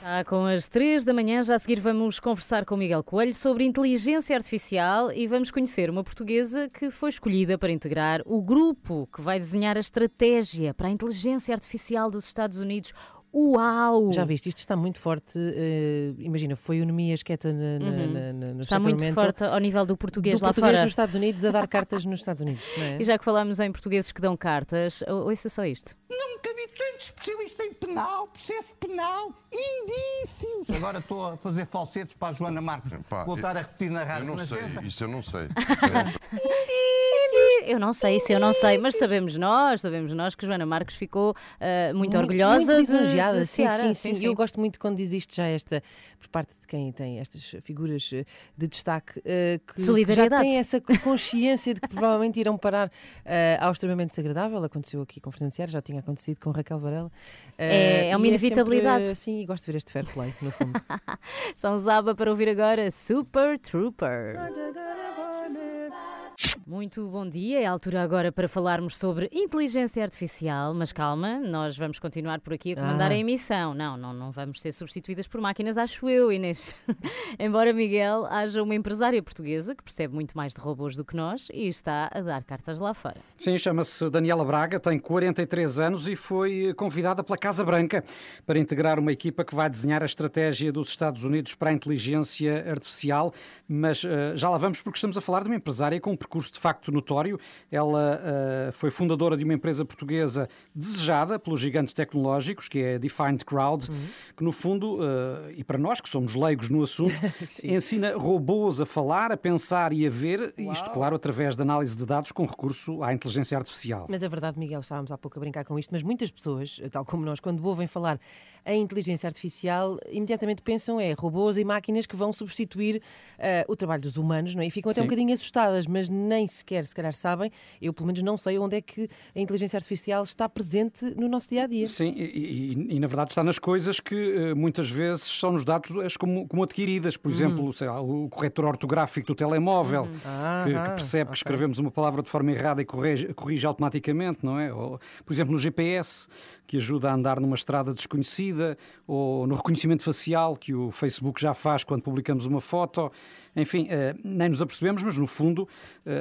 Está com as 3 da manhã, já a seguir vamos conversar com Miguel Coelho sobre inteligência artificial e vamos conhecer uma portuguesa que foi escolhida para integrar o grupo que vai desenhar a estratégia para a inteligência artificial dos Estados Unidos. Uau! Já viste, isto está muito forte. Imagina, foi o Neemias Queta no está Sacramento. Muito forte ao nível do português lá fora. Do português dos Estados Unidos a dar cartas nos Estados Unidos, não é? E já que falámos em portugueses que dão cartas, ouça só isto. Nunca vi tanto especialista em penal, processo penal, indícios. Agora estou a fazer falsetes para a Joana Marques. Epá, voltar a repetir na rádio. Eu não sei. Eu não sei, mas sabemos nós que Joana Marques ficou muito orgulhosa. Muito lisonjeada, de Seara. Sim. Eu gosto muito quando existe já esta, por parte de quem tem estas figuras de destaque, que já tem essa consciência de que provavelmente irão parar ao extremamente desagradável. Aconteceu aqui com Fernando Seara, já tinha acontecido com Raquel Varela. É uma inevitabilidade. Sempre, sim, e gosto de ver este fair play, no fundo. São Zaba para ouvir agora Super Trooper. Muito bom dia, é a altura agora para falarmos sobre inteligência artificial, mas calma, nós vamos continuar por aqui a comandar a emissão. Não vamos ser substituídas por máquinas, acho eu, Inês. Embora, Miguel, haja uma empresária portuguesa que percebe muito mais de robôs do que nós e está a dar cartas lá fora. Sim, chama-se Daniela Braga, tem 43 anos e foi convidada pela Casa Branca para integrar uma equipa que vai desenhar a estratégia dos Estados Unidos para a inteligência artificial, mas já lá vamos porque estamos a falar de uma empresária com um percurso de facto notório. Ela foi fundadora de uma empresa portuguesa desejada pelos gigantes tecnológicos, que é a Defined Crowd, que no fundo, e para nós que somos leigos no assunto, ensina robôs a falar, a pensar e a ver, isto claro, através de análise de dados com recurso à inteligência artificial. Mas é verdade, Miguel, estávamos há pouco a brincar com isto, mas muitas pessoas, tal como nós, quando ouvem falar em inteligência artificial, imediatamente pensam robôs e máquinas que vão substituir o trabalho dos humanos, não é? E ficam até um bocadinho assustadas, mas nem sequer, se calhar, sabem, eu pelo menos não sei onde é que a inteligência artificial está presente no nosso dia-a-dia. Sim, e na verdade está nas coisas que muitas vezes são nos dados como adquiridas. Por exemplo, sei lá, o corretor ortográfico do telemóvel, que percebe que escrevemos uma palavra de forma errada e corrige automaticamente, não é? Ou, por exemplo, no GPS, que ajuda a andar numa estrada desconhecida, ou no reconhecimento facial, que o Facebook já faz quando publicamos uma foto. Enfim, nem nos apercebemos, mas no fundo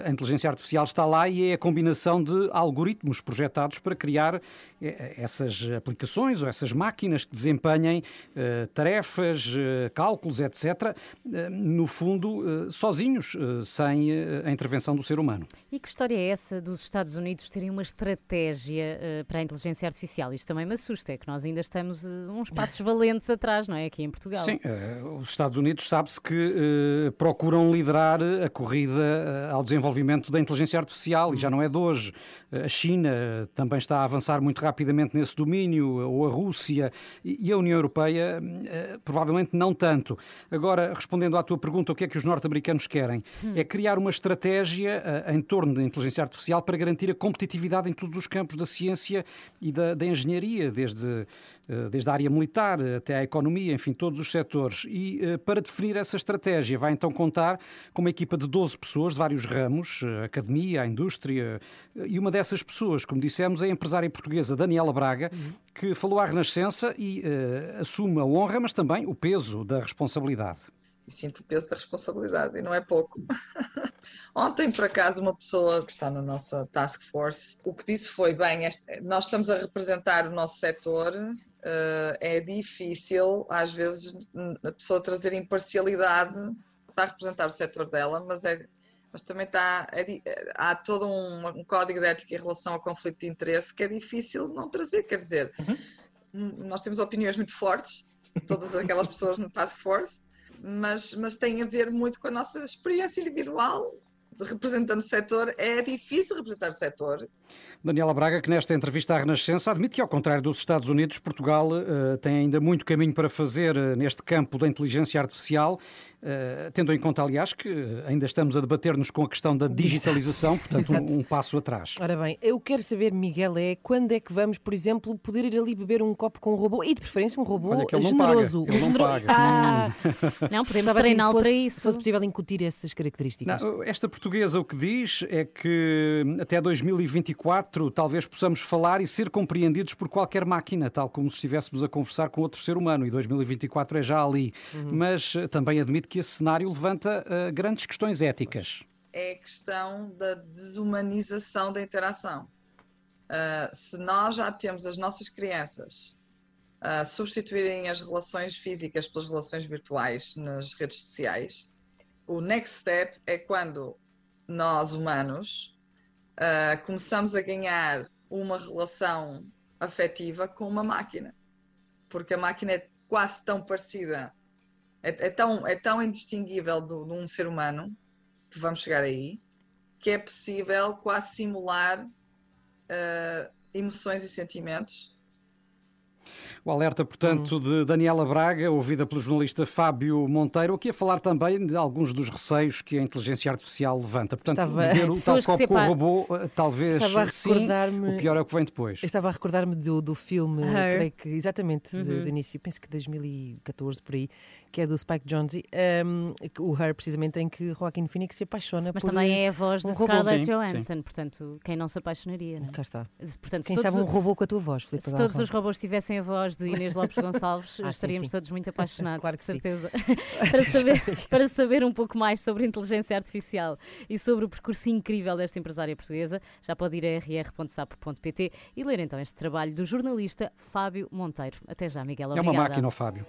a inteligência artificial está lá e é a combinação de algoritmos projetados para criar essas aplicações ou essas máquinas que desempenhem tarefas, cálculos, etc., no fundo sozinhos, sem a intervenção do ser humano. E que história é essa dos Estados Unidos terem uma estratégia para a inteligência artificial? Isto também me assusta, é que nós ainda estamos uns passos valentes atrás, não é? Aqui em Portugal. Sim, os Estados Unidos sabe-se que procuram liderar a corrida ao desenvolvimento da inteligência artificial e já não é de hoje. A China também está a avançar muito rapidamente nesse domínio, ou a Rússia e a União Europeia provavelmente não tanto. Agora, respondendo à tua pergunta, o que é que os norte-americanos querem? É criar uma estratégia em torno da inteligência artificial para garantir a competitividade em todos os campos da ciência e da engenharia, desde a área militar até à economia, enfim, todos os setores. E para definir essa estratégia vai então contar com uma equipa de 12 pessoas de vários ramos, a academia, a indústria, e uma dessas pessoas, como dissemos, é a empresária portuguesa Daniela Braga, que falou à Renascença e assume a honra, mas também o peso da responsabilidade. Sinto o peso da responsabilidade e não é pouco. Ontem, por acaso, uma pessoa que está na nossa task force, o que disse foi, bem, nós estamos a representar o nosso setor, é difícil às vezes a pessoa trazer imparcialidade, está a representar o setor dela, mas também há todo um código de ética em relação ao conflito de interesse que é difícil não trazer, quer dizer, nós temos opiniões muito fortes, todas aquelas pessoas no task force, mas tem a ver muito com a nossa experiência individual de representando o setor. É difícil representar o setor. Daniela Braga, que nesta entrevista à Renascença admite que, ao contrário dos Estados Unidos, Portugal tem ainda muito caminho para fazer neste campo da inteligência artificial, tendo em conta, aliás, que ainda estamos a debater-nos com a questão da digitalização, portanto um passo atrás. Ora bem, eu quero saber, Miguel, quando é que vamos, por exemplo, poder ir ali beber um copo com um robô, e de preferência um robô generoso. Não, podemos treiná-lo para isso. Se fosse possível incutir essas características. Não, esta Portuguesa o que diz é que até 2024 talvez possamos falar e ser compreendidos por qualquer máquina, tal como se estivéssemos a conversar com outro ser humano, e 2024 é já ali. Mas também admite que esse cenário levanta grandes questões éticas. É a questão da desumanização da interação. Se nós já temos as nossas crianças a substituírem as relações físicas pelas relações virtuais nas redes sociais, o next step é quando nós, humanos, começamos a ganhar uma relação afetiva com uma máquina. Porque a máquina é quase tão parecida, é tão indistinguível de um ser humano, que vamos chegar aí, que é possível quase simular emoções e sentimentos. O alerta, portanto, de Daniela Braga, ouvida pelo jornalista Fábio Monteiro, aqui a falar também de alguns dos receios que a inteligência artificial levanta. Portanto, beber um tal copo com o robô, talvez sim, o pior é o que vem depois. Eu estava a recordar-me do filme, creio que exatamente do início, penso que 2014, por aí, que é do Spike Jonze, o Her, precisamente, em que Joaquin Phoenix se apaixona por um robô. Mas também é a voz de Scarlett Johansson, portanto, quem não se apaixonaria, não? Cá está. Portanto, quem sabe um robô com a tua voz, Filipe. Se todos os robôs tivessem a voz de Inês Lopes Gonçalves, estaríamos todos muito apaixonados, claro, de certeza. Para saber um pouco mais sobre inteligência artificial e sobre o percurso incrível desta empresária portuguesa, já pode ir a rr.sapo.pt e ler então este trabalho do jornalista Fábio Monteiro. Até já, Miguel. Obrigada. É uma máquina, o Fábio.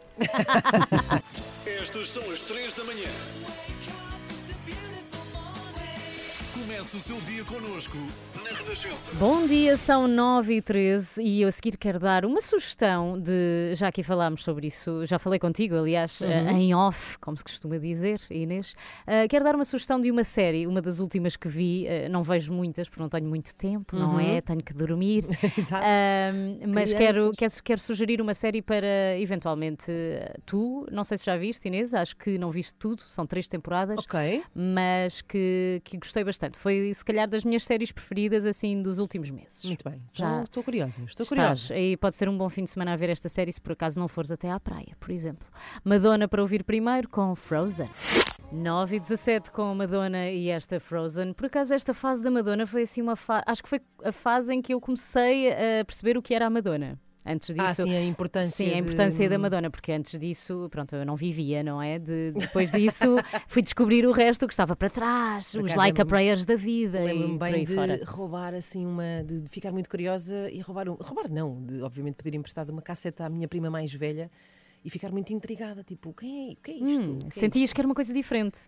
Estas são as 3 da manhã. Comece o seu dia connosco na Renascença. Bom dia, são 9h13 e eu a seguir quero dar uma sugestão de, já aqui falámos sobre isso, já falei contigo, aliás, em off, como se costuma dizer, Inês, quero dar uma sugestão de uma série, uma das últimas que vi, não vejo muitas porque não tenho muito tempo, não é? Tenho que dormir. Exato. Mas quero sugerir uma série para, eventualmente, tu, não sei se já viste, Inês, acho que não viste tudo, são 3 temporadas, mas que gostei bastante. Foi, se calhar, das minhas séries preferidas assim dos últimos meses. Muito bem, já estou curiosa. E pode ser um bom fim de semana a ver esta série, se por acaso não fores até à praia, por exemplo. Madonna para ouvir primeiro com Frozen. 9h17 com a Madonna e esta Frozen. Por acaso, esta fase da Madonna foi assim uma fase... Acho que foi a fase em que eu comecei a perceber o que era a Madonna. Antes disso, sim, a importância, da Madonna, porque antes disso, pronto, eu não vivia, não é? Depois disso, fui descobrir o resto que estava para trás, os Like a Prayers da vida. Lembro-me bem de fora. Roubar assim uma, de ficar muito curiosa e obviamente pedir emprestado uma casseta à minha prima mais velha e ficar muito intrigada, tipo, o que é isto? Sentias que era uma coisa diferente.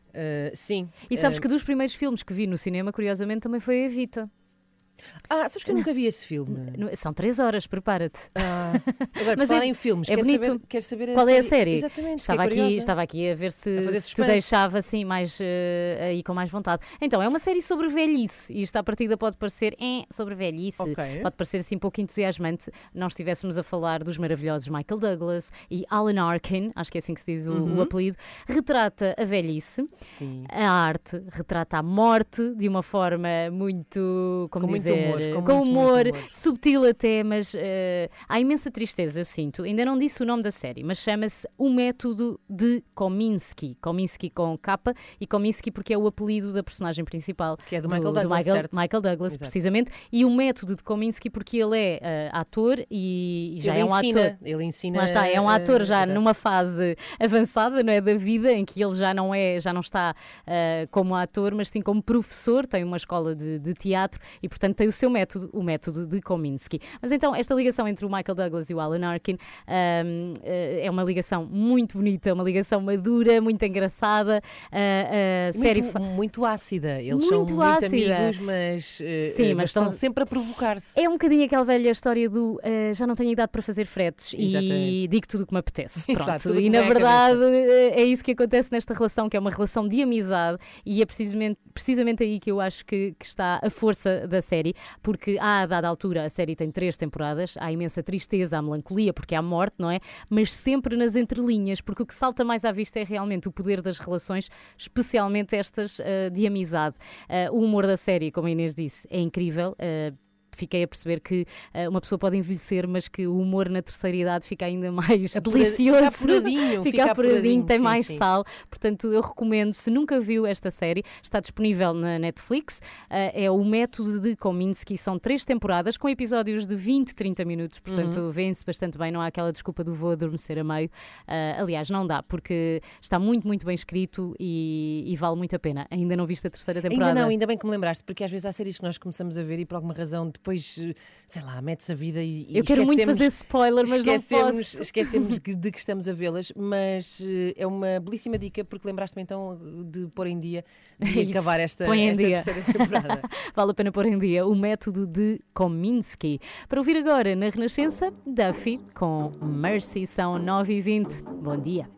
Sim. E sabes que dos primeiros filmes que vi no cinema, curiosamente, também foi a Evita. Sabes que eu nunca vi esse filme. São 3 horas, prepara-te. Agora, mas falar em filmes, é bonito. Quero saber qual é a série. Exatamente, estava aqui a ver se te deixava assim mais aí com mais vontade. Então, é uma série sobre velhice. E isto à partida pode parecer sobre velhice, pode parecer assim um pouco entusiasmante. Nós estivéssemos a falar dos maravilhosos Michael Douglas e Alan Arkin, acho que é assim que se diz o apelido. Retrata a velhice, a arte, retrata a morte de uma forma muito, como dizer, com humor, subtil até, mas há imensa tristeza, eu sinto. Ainda não disse o nome da série, mas chama-se O Método de Kominsky. Kominsky com K e Kominsky porque é o apelido da personagem principal. Que é do Michael Douglas, Michael Douglas, precisamente. E o Método de Kominsky porque ele é ator e já é um ator. Ele ensina... Lá está, é um ator já numa fase avançada, não é, da vida, em que ele já não está como ator, mas sim como professor, tem uma escola de teatro e, portanto, tem o seu método, o método de Kominsky. Mas então, esta ligação entre o Michael Douglas e o Alan Arkin é uma ligação muito bonita, uma ligação madura, muito engraçada. Muito ácida. Eles são muito amigos, mas estão sempre a provocar-se. É um bocadinho aquela velha história do já não tenho idade para fazer fretes. Exatamente. E digo tudo o que me apetece. Pronto. Exato, e na verdade é isso que acontece nesta relação, que é uma relação de amizade, e é precisamente aí que eu acho que está a força da série. Porque a dada altura a série tem 3 temporadas, há imensa tristeza, há melancolia, porque há morte, não é? Mas sempre nas entrelinhas, porque o que salta mais à vista é realmente o poder das relações, especialmente estas de amizade. O humor da série, como a Inês disse, é incrível. fiquei a perceber que uma pessoa pode envelhecer, mas que o humor na terceira idade fica ainda mais delicioso. Fica apuradinho, tem mais sal. Portanto, eu recomendo, se nunca viu esta série, está disponível na Netflix. É o Método de Kominsky. São 3 temporadas, com episódios de 20, 30 minutos. Portanto, vêem-se bastante bem. Não há aquela desculpa do vou adormecer a meio. Aliás, não dá, porque está muito, muito bem escrito e vale muito a pena. Ainda não viste a terceira temporada? Ainda não, ainda bem que me lembraste, porque às vezes há séries que nós começamos a ver e por alguma razão depois, sei lá, mete-se a vida e eu quero muito fazer spoiler, mas não posso. Esquecemos de que estamos a vê-las, mas é uma belíssima dica, porque lembraste-me então de pôr em dia, de acabar esta terceira temporada. Vale a pena pôr em dia o Método de Kominsky. Para ouvir agora na Renascença, Duffy com Mercy. São 9h20. Bom dia.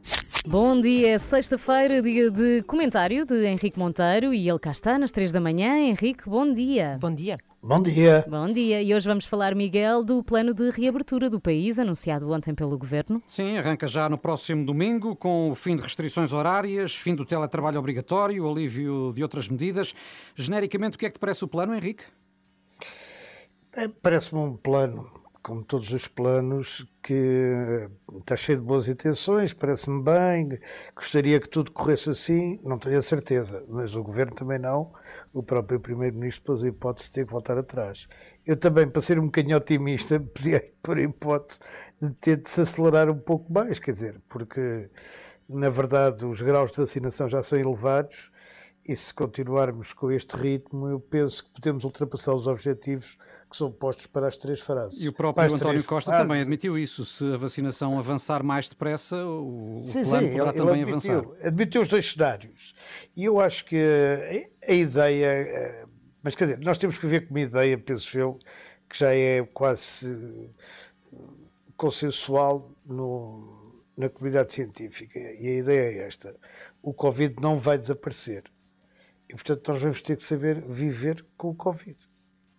Bom dia, sexta-feira, dia de comentário de Henrique Monteiro, e ele cá está nas 3 da manhã. Henrique, bom dia. Bom dia. Bom dia. Bom dia. E hoje vamos falar, Miguel, do plano de reabertura do país anunciado ontem pelo Governo. Sim, arranca já no próximo domingo, com o fim de restrições horárias, fim do teletrabalho obrigatório, alívio de outras medidas. Genericamente, o que é que te parece o plano, Henrique? Parece-me um plano, como todos os planos, que está cheio de boas intenções, parece-me bem, gostaria que tudo corresse assim, não tenho a certeza, mas o Governo também não, o próprio Primeiro-Ministro pôs a hipótese de ter que voltar atrás. Eu também, para ser um bocadinho otimista, pedi por hipótese de ter de se acelerar um pouco mais, quer dizer, porque, na verdade, os graus de vacinação já são elevados e se continuarmos com este ritmo, eu penso que podemos ultrapassar os objetivos que são postos para as 3 frases. E o próprio António Costa também admitiu isso. Se a vacinação avançar mais depressa, o plano poderá também avançar. Admitiu os 2 cenários. E eu acho que a ideia... Mas, quer dizer, nós temos que ver com uma ideia, penso eu, que já é quase consensual na comunidade científica. E a ideia é esta. O Covid não vai desaparecer. E, portanto, nós vamos ter que saber viver com o Covid.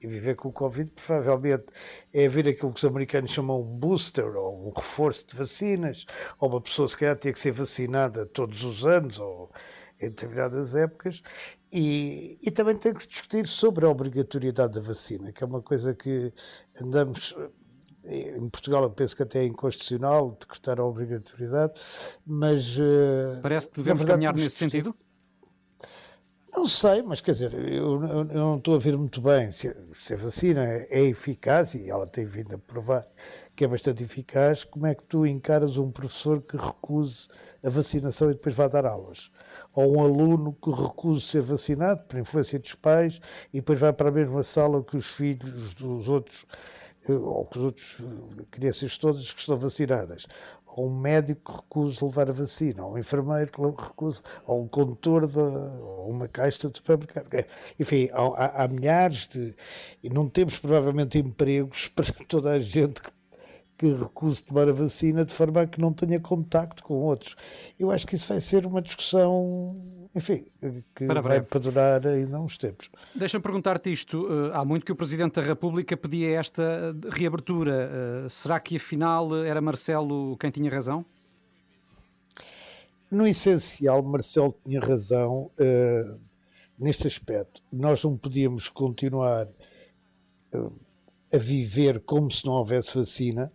E viver com o Covid, provavelmente, é haver aquilo que os americanos chamam um booster, ou um reforço de vacinas, ou uma pessoa, se calhar, ter que ser vacinada todos os anos, ou em determinadas épocas, e também tem que se discutir sobre a obrigatoriedade da vacina, que é uma coisa que andamos... Em Portugal, eu penso que até é inconstitucional decretar a obrigatoriedade, mas... Parece que devemos caminhar nesse sentido? Não sei, mas quer dizer, eu não estou a ver muito bem se a vacina é eficaz, e ela tem vindo a provar que é bastante eficaz. Como é que tu encaras um professor que recuse a vacinação e depois vai dar aulas? Ou um aluno que recuse ser vacinado por influência dos pais e depois vai para a mesma sala que os filhos dos outros, ou que as outras crianças todas que estão vacinadas? Ou um médico que recusa levar a vacina, ou um enfermeiro que recusa, ou um condutor de uma caixa de supermercado. Enfim, há milhares de... E não temos, provavelmente, empregos para toda a gente que recusa tomar a vacina, de forma a que não tenha contacto com outros. Eu acho que isso vai ser uma discussão... Enfim, que vai perdurar ainda uns tempos. Deixa-me perguntar-te isto. Há muito que o Presidente da República pedia esta reabertura. Será que, afinal, era Marcelo quem tinha razão? No essencial, Marcelo tinha razão neste aspecto. Nós não podíamos continuar a viver como se não houvesse vacina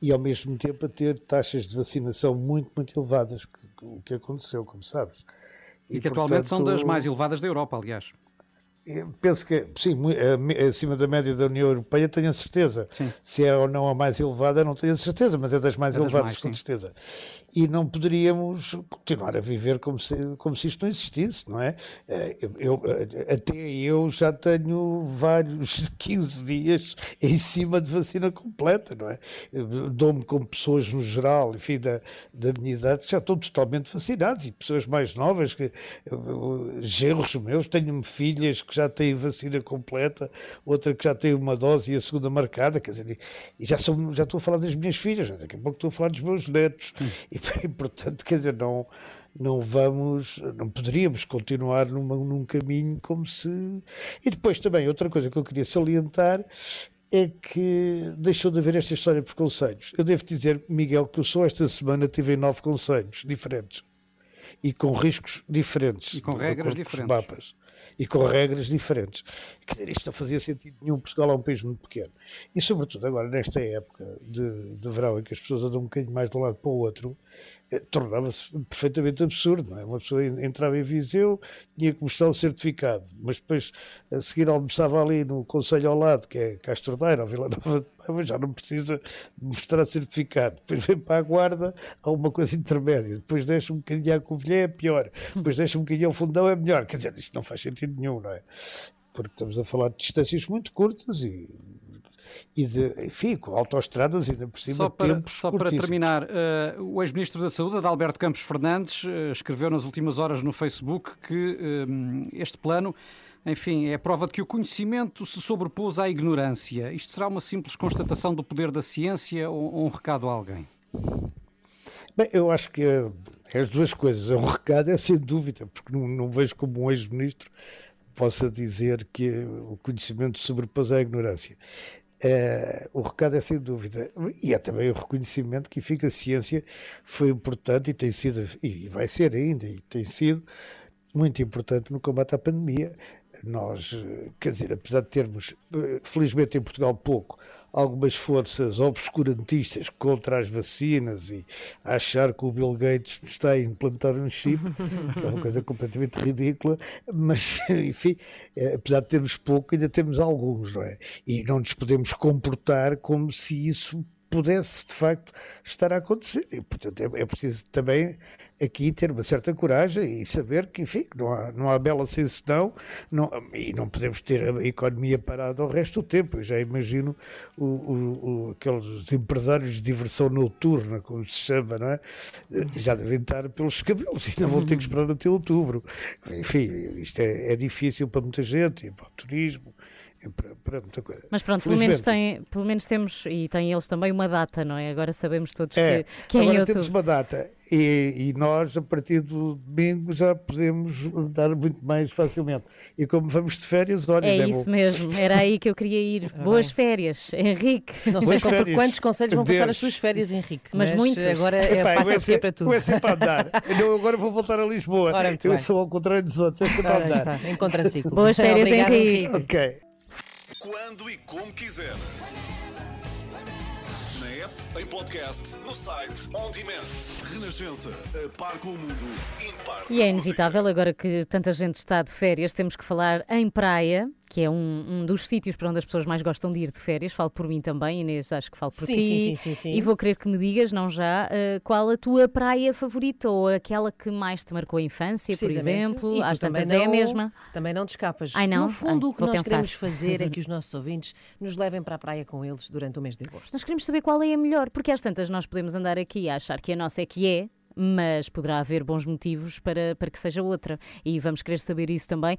e, ao mesmo tempo, a ter taxas de vacinação muito, muito elevadas, o que aconteceu, como sabes. E que atualmente, portanto, são das mais elevadas da Europa, aliás. Penso que, sim, acima da média da União Europeia, tenho a certeza. Sim. Se é ou não a mais elevada, não tenho a certeza, mas é das mais elevadas, com certeza. E não poderíamos continuar a viver como se isto não existisse, não é? Até eu já tenho vários 15 dias em cima de vacina completa, não é? Dou-me com pessoas no geral, enfim, da minha idade, que já estão totalmente vacinadas, e pessoas mais novas, genros meus, tenho-me filhas que já têm vacina completa, outra que já tem uma dose e a segunda marcada, quer dizer, e já estou a falar das minhas filhas, daqui a pouco estou a falar dos meus netos. E, portanto, quer dizer, não poderíamos continuar num caminho como se... E depois também, outra coisa que eu queria salientar é que deixou de haver esta história por conselhos. Eu devo dizer, Miguel, que eu só esta semana tive em 9 conselhos diferentes. e com riscos diferentes. E com regras diferentes. Mapas, e com regras diferentes. Quer dizer, isto não fazia sentido nenhum. Portugal é um país muito pequeno. E sobretudo agora, nesta época de verão em que as pessoas andam um bocadinho mais de um lado para o outro, tornava-se perfeitamente absurdo, não é? Uma pessoa entrava em Viseu, tinha que mostrar o certificado, mas depois a seguir almoçava ali no concelho ao lado, que é Castordeira, ou Vila Nova de Paiva, já não precisa mostrar certificado, depois vem para a Guarda, há uma coisa intermédia, depois deixa um bocadinho à Covilhã, é pior, depois deixa um bocadinho ao Fundão, é melhor, quer dizer, isto não faz sentido nenhum, não é? Porque estamos a falar de distâncias muito curtas e de, enfim, com autoestradas ainda por cima. Só para terminar, o ex-ministro da Saúde, Adalberto Campos Fernandes, escreveu nas últimas horas no Facebook que este plano, enfim, é a prova de que o conhecimento se sobrepôs à ignorância. Isto será uma simples constatação do poder da ciência ou um recado a alguém? Bem, eu acho que é as duas coisas. É um recado, é sem dúvida, porque não vejo como um ex-ministro possa dizer que o conhecimento sobrepôs à ignorância. O recado é sem dúvida, e é também o reconhecimento que fica a ciência foi importante e tem sido, e vai ser ainda, e tem sido muito importante no combate à pandemia. Nós, quer dizer, apesar de termos, felizmente em Portugal pouco, algumas forças obscurantistas contra as vacinas e a achar que o Bill Gates está a implantar um chip, que é uma coisa completamente ridícula, mas, enfim, apesar de termos pouco, ainda temos alguns, não é? E não nos podemos comportar como se isso pudesse, de facto, estar a acontecer. E, portanto, é preciso também aqui ter uma certa coragem e saber que, enfim, não há bela sem senão, e não podemos ter a economia parada ao resto do tempo. Eu já imagino aqueles empresários de diversão noturna, como se chama, não é? Já devem estar pelos cabelos, ainda vão ter que esperar até outubro. Enfim, isto é difícil para muita gente, para o turismo, para muita coisa. Mas pronto, pelo menos temos, e têm eles também uma data, não é? Agora sabemos todos que é em outubro. Agora temos uma data. E nós, a partir do domingo, já podemos andar muito mais facilmente. E como vamos de férias, olha... É isso mesmo, era aí que eu queria ir. Boas férias, Henrique. Não sei por quantos conselhos vão passar as suas férias, Henrique. Mas muitos. Agora é fácil porque é para tudo. É para andar. Eu agora vou voltar a Lisboa. Ora, eu sou ao contrário dos outros, é para andar. Encontra-se. Boas férias, Henrique. Ok. Quando e como quiser. Em podcast, no site, on demand. Renascença, a par com o mundo, impar. E é inevitável, agora que tanta gente está de férias, temos que falar em praia, que é um dos sítios para onde as pessoas mais gostam de ir de férias. Falo por mim também, Inês, acho que falo por ti. Sim. E vou querer que me digas, não já, qual a tua praia favorita ou aquela que mais te marcou a infância, por exemplo. Às tantas é a mesma. Também não te escapas. Ai, não? No fundo, o que nós queremos fazer é que os nossos ouvintes nos levem para a praia com eles durante o mês de agosto. Nós queremos saber qual é a melhor, porque às tantas nós podemos andar aqui a achar que a nossa é que é, mas poderá haver bons motivos para que seja outra, e vamos querer saber isso também,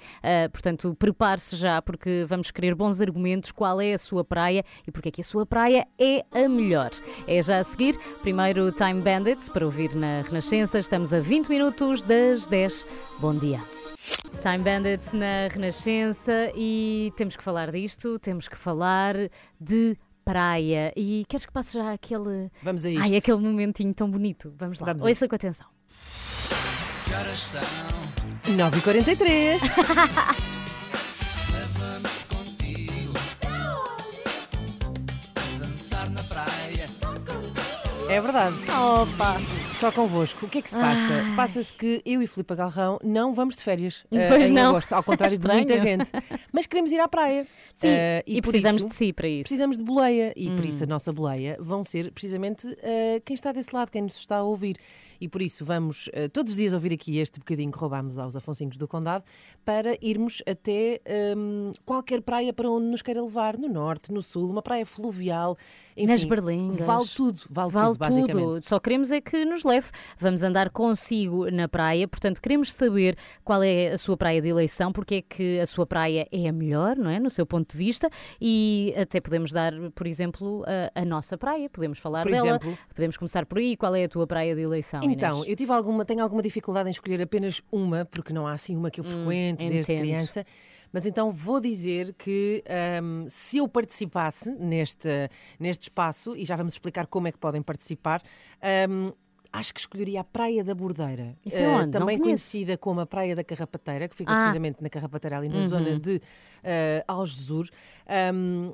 portanto prepare-se já, porque vamos querer bons argumentos, qual é a sua praia e porque é que a sua praia é a melhor. É já a seguir, primeiro Time Bandits para ouvir na Renascença, estamos a 20 minutos das 10, bom dia. Time Bandits na Renascença e temos que falar disto, temos que falar de praia. E queres que passe já aquele... Vamos a isto. Ai, aquele momentinho tão bonito. Vamos lá. Ouça com atenção. 9h43. Leva-me contigo. Dançar na praia. É verdade. Opa! Só convosco. O que é que se passa? Ai. Passa-se que eu e Filipe Galrão não vamos de férias. Pois não. Agosto, ao contrário de muita gente. Mas queremos ir à praia. Sim. E precisamos isso, de si para isso. Precisamos de boleia. E por isso a nossa boleia vão ser precisamente quem está desse lado, quem nos está a ouvir. E por isso vamos todos os dias ouvir aqui este bocadinho que roubámos aos Afonsinhos do Condado para irmos até qualquer praia para onde nos queira levar, no norte, no sul, uma praia fluvial, enfim, nas berlingas. Vale tudo, basicamente. Só queremos é que nos leve. Vamos andar consigo na praia, portanto queremos saber qual é a sua praia de eleição, porque é que a sua praia é a melhor, não é? No seu ponto de vista, e até podemos dar, por exemplo, a nossa praia, podemos falar por dela, exemplo, podemos começar por aí. Qual é a tua praia de eleição? Então, eu tenho alguma dificuldade em escolher apenas uma, porque não há assim uma que eu frequente desde criança, mas então vou dizer que se eu participasse neste espaço, e já vamos explicar como é que podem participar, acho que escolheria a Praia da Bordeira, também conhecida como a Praia da Carrapateira, que fica precisamente na Carrapateira, ali na zona de Algesur,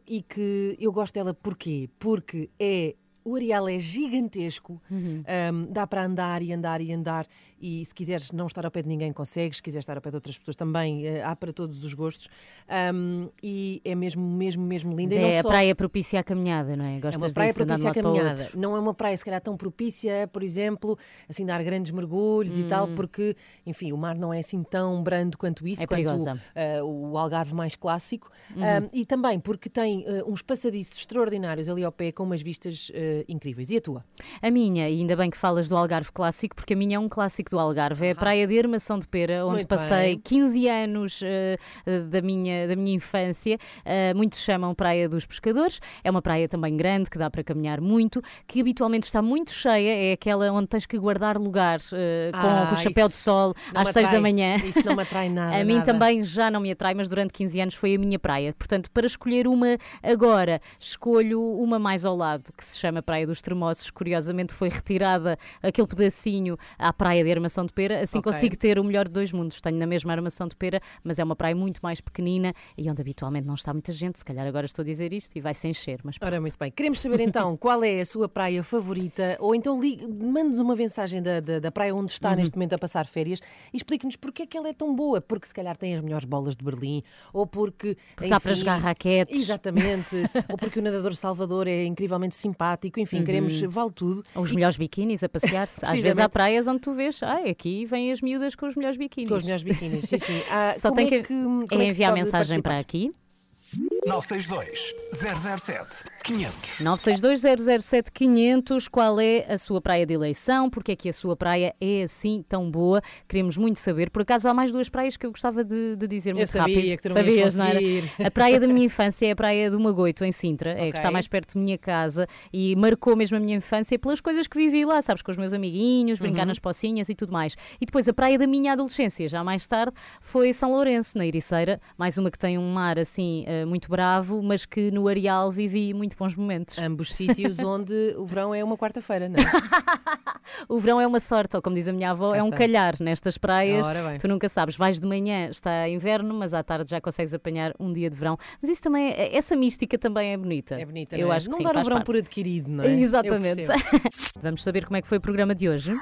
e que eu gosto dela porquê? Porque é... O areal é gigantesco, dá para andar e andar e andar, e se quiseres não estar ao pé de ninguém consegues, se quiseres estar ao pé de outras pessoas também, há para todos os gostos, e é mesmo linda. Mas é a praia propícia à caminhada, não é? Gostas é uma praia propícia à caminhada, não é uma praia se calhar tão propícia, por exemplo, assim dar grandes mergulhos e tal, porque, enfim, o mar não é assim tão brando quanto isso, é quanto o Algarve mais clássico, e também porque tem uns passadiços extraordinários ali ao pé, com umas vistas... incríveis. E a tua? A minha, e ainda bem que falas do Algarve clássico, porque a minha é um clássico do Algarve, é a praia de Armação de Pera, onde passei 15 anos da minha infância. Muitos chamam Praia dos Pescadores. É uma praia também grande, que dá para caminhar muito, que habitualmente está muito cheia, é aquela onde tens que guardar lugar com o chapéu de sol às 6 da manhã. Isso não me atrai nada. A mim também já não me atrai, mas durante 15 anos foi a minha praia. Portanto, para escolher uma agora, escolho uma mais ao lado, que se chama Praia dos Tremosos. Curiosamente foi retirada aquele pedacinho à Praia de Armação de Pera, assim consigo ter o melhor de dois mundos. Tenho na mesma Armação de Pera, mas é uma praia muito mais pequenina e onde habitualmente não está muita gente. Se calhar agora estou a dizer isto e vai se encher, mas pronto. Ora, muito bem, queremos saber então qual é a sua praia favorita, ou então mande-nos uma mensagem da praia onde está neste momento a passar férias e explique-nos porque é que ela é tão boa, porque se calhar tem as melhores bolas de Berlim, ou porque enfim, dá para jogar raquetes, exatamente, ou porque o nadador Salvador é incrivelmente simpático. Enfim, queremos, vale tudo. Os melhores biquinis a passear-se. Às vezes há praias onde tu vês, aqui vêm as miúdas com os melhores biquinis. Com os melhores biquinis, sim, sim. Só tem que enviar mensagem para aqui. 962-007-500. 962-007-500. Qual é a sua praia de eleição? Porque é que a sua praia é assim tão boa? Queremos muito saber. Por acaso há mais duas praias que eu gostava de dizer muito rápido. Que tu não sabias, não era? A praia da minha infância é a praia do Magoito, em Sintra, que está mais perto da minha casa e marcou mesmo a minha infância pelas coisas que vivi lá, sabes, com os meus amiguinhos, brincar nas pocinhas e tudo mais. E depois a praia da minha adolescência, já mais tarde, foi São Lourenço, na Ericeira, mais uma que tem um mar assim muito bravo, mas que no areal vivi muito bons momentos. Ambos sítios onde o verão é uma quarta-feira, não é? O verão é uma sorte, ou como diz a minha avó, é um calhar nestas praias. Tu nunca sabes, vais de manhã, está inverno, mas à tarde já consegues apanhar um dia de verão. Mas isso também, essa mística também é bonita. É bonita, eu acho que sim, não dar o verão por adquirido, não é? Exatamente. Vamos saber como é que foi o programa de hoje.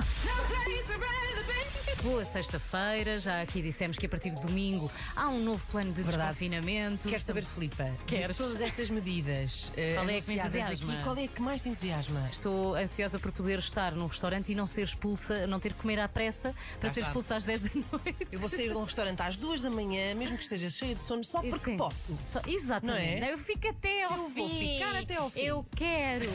Boa sexta-feira, já aqui dissemos que a partir de domingo há um novo plano de desconfinamento. Queres saber, Filipa? Queres? De todas estas medidas, qual é que me entusiasma? Qual é que mais te entusiasma? Estou ansiosa por poder estar num restaurante e não ser expulsa, não ter que comer à pressa para ser expulsa às 10 da noite. Eu vou sair de um restaurante às 2 da manhã, mesmo que esteja cheia de sono, só porque posso. Exatamente. Não é? Eu fico até ao fim. Vou ficar até ao fim. Eu quero.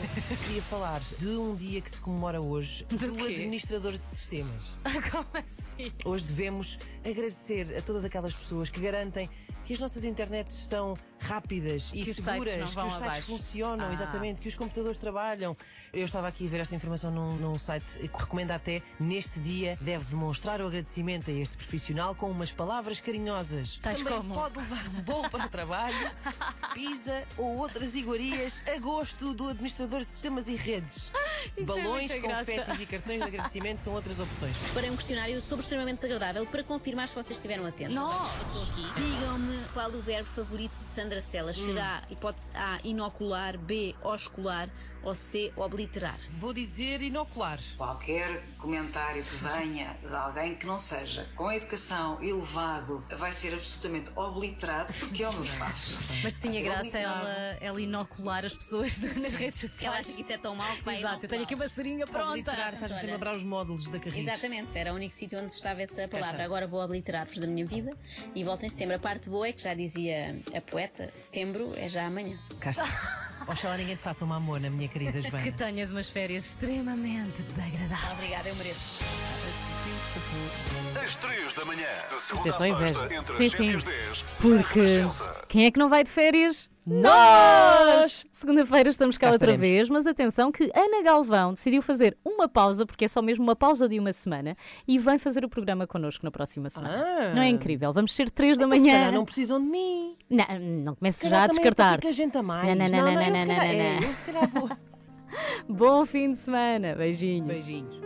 Queria falar de um dia que se comemora hoje, do administrador de sistemas. Como é? Sim. Hoje devemos agradecer a todas aquelas pessoas que garantem que as nossas internets estão rápidas e seguras, que os sites funcionam, exatamente, que os computadores trabalham. Eu estava aqui a ver esta informação num site que recomenda até, neste dia, deve demonstrar o agradecimento a este profissional com umas palavras carinhosas. Também pode levar um bolo para o trabalho, pizza ou outras iguarias a gosto do administrador de sistemas e redes. Balões, confetes e cartões de agradecimento são outras opções. Preparei um questionário sobre extremamente desagradável para confirmar se vocês estiveram atentos. Passou aqui. Digam-me qual o verbo favorito de Sandra Celas. Será hipótese A, inocular, B, oscular ou C, obliterar? Vou dizer inocular. Qualquer comentário que venha de alguém que não seja com educação elevado vai ser absolutamente obliterado, porque é o meu espaço. Mas tinha graça ela inocular as pessoas nas redes sociais. Ela acha que isso é tão mau que vai inocular. Eu tenho aqui uma seringa pronta. Obliterar faz-me lembrar os módulos da Carris. Exatamente, era o único sítio onde estava essa palavra. Agora vou obliterar-vos da minha vida e volto em setembro. A parte boa é que já dizia a poeta, setembro é já amanhã. Cá está. Oxalá ninguém te faça uma amona, minha querida Joana. Que tenhas umas férias extremamente desagradáveis. Obrigada, eu mereço. Às 3 da manhã, de segunda à sexta, entre as 7 e as 10. Porque quem é que não vai de férias? Nós! Segunda-feira estamos cá outra vez, mas atenção que Ana Galvão decidiu fazer uma pausa, porque é só mesmo uma pausa de uma semana, e vem fazer o programa connosco na próxima semana. Não é incrível? Vamos ser 3 da manhã. Se calhar não precisam de mim. Não comeces já a descartar. Fica gente a mais. Não. Se calhar vou. Bom fim de semana. Beijinhos. Beijinhos.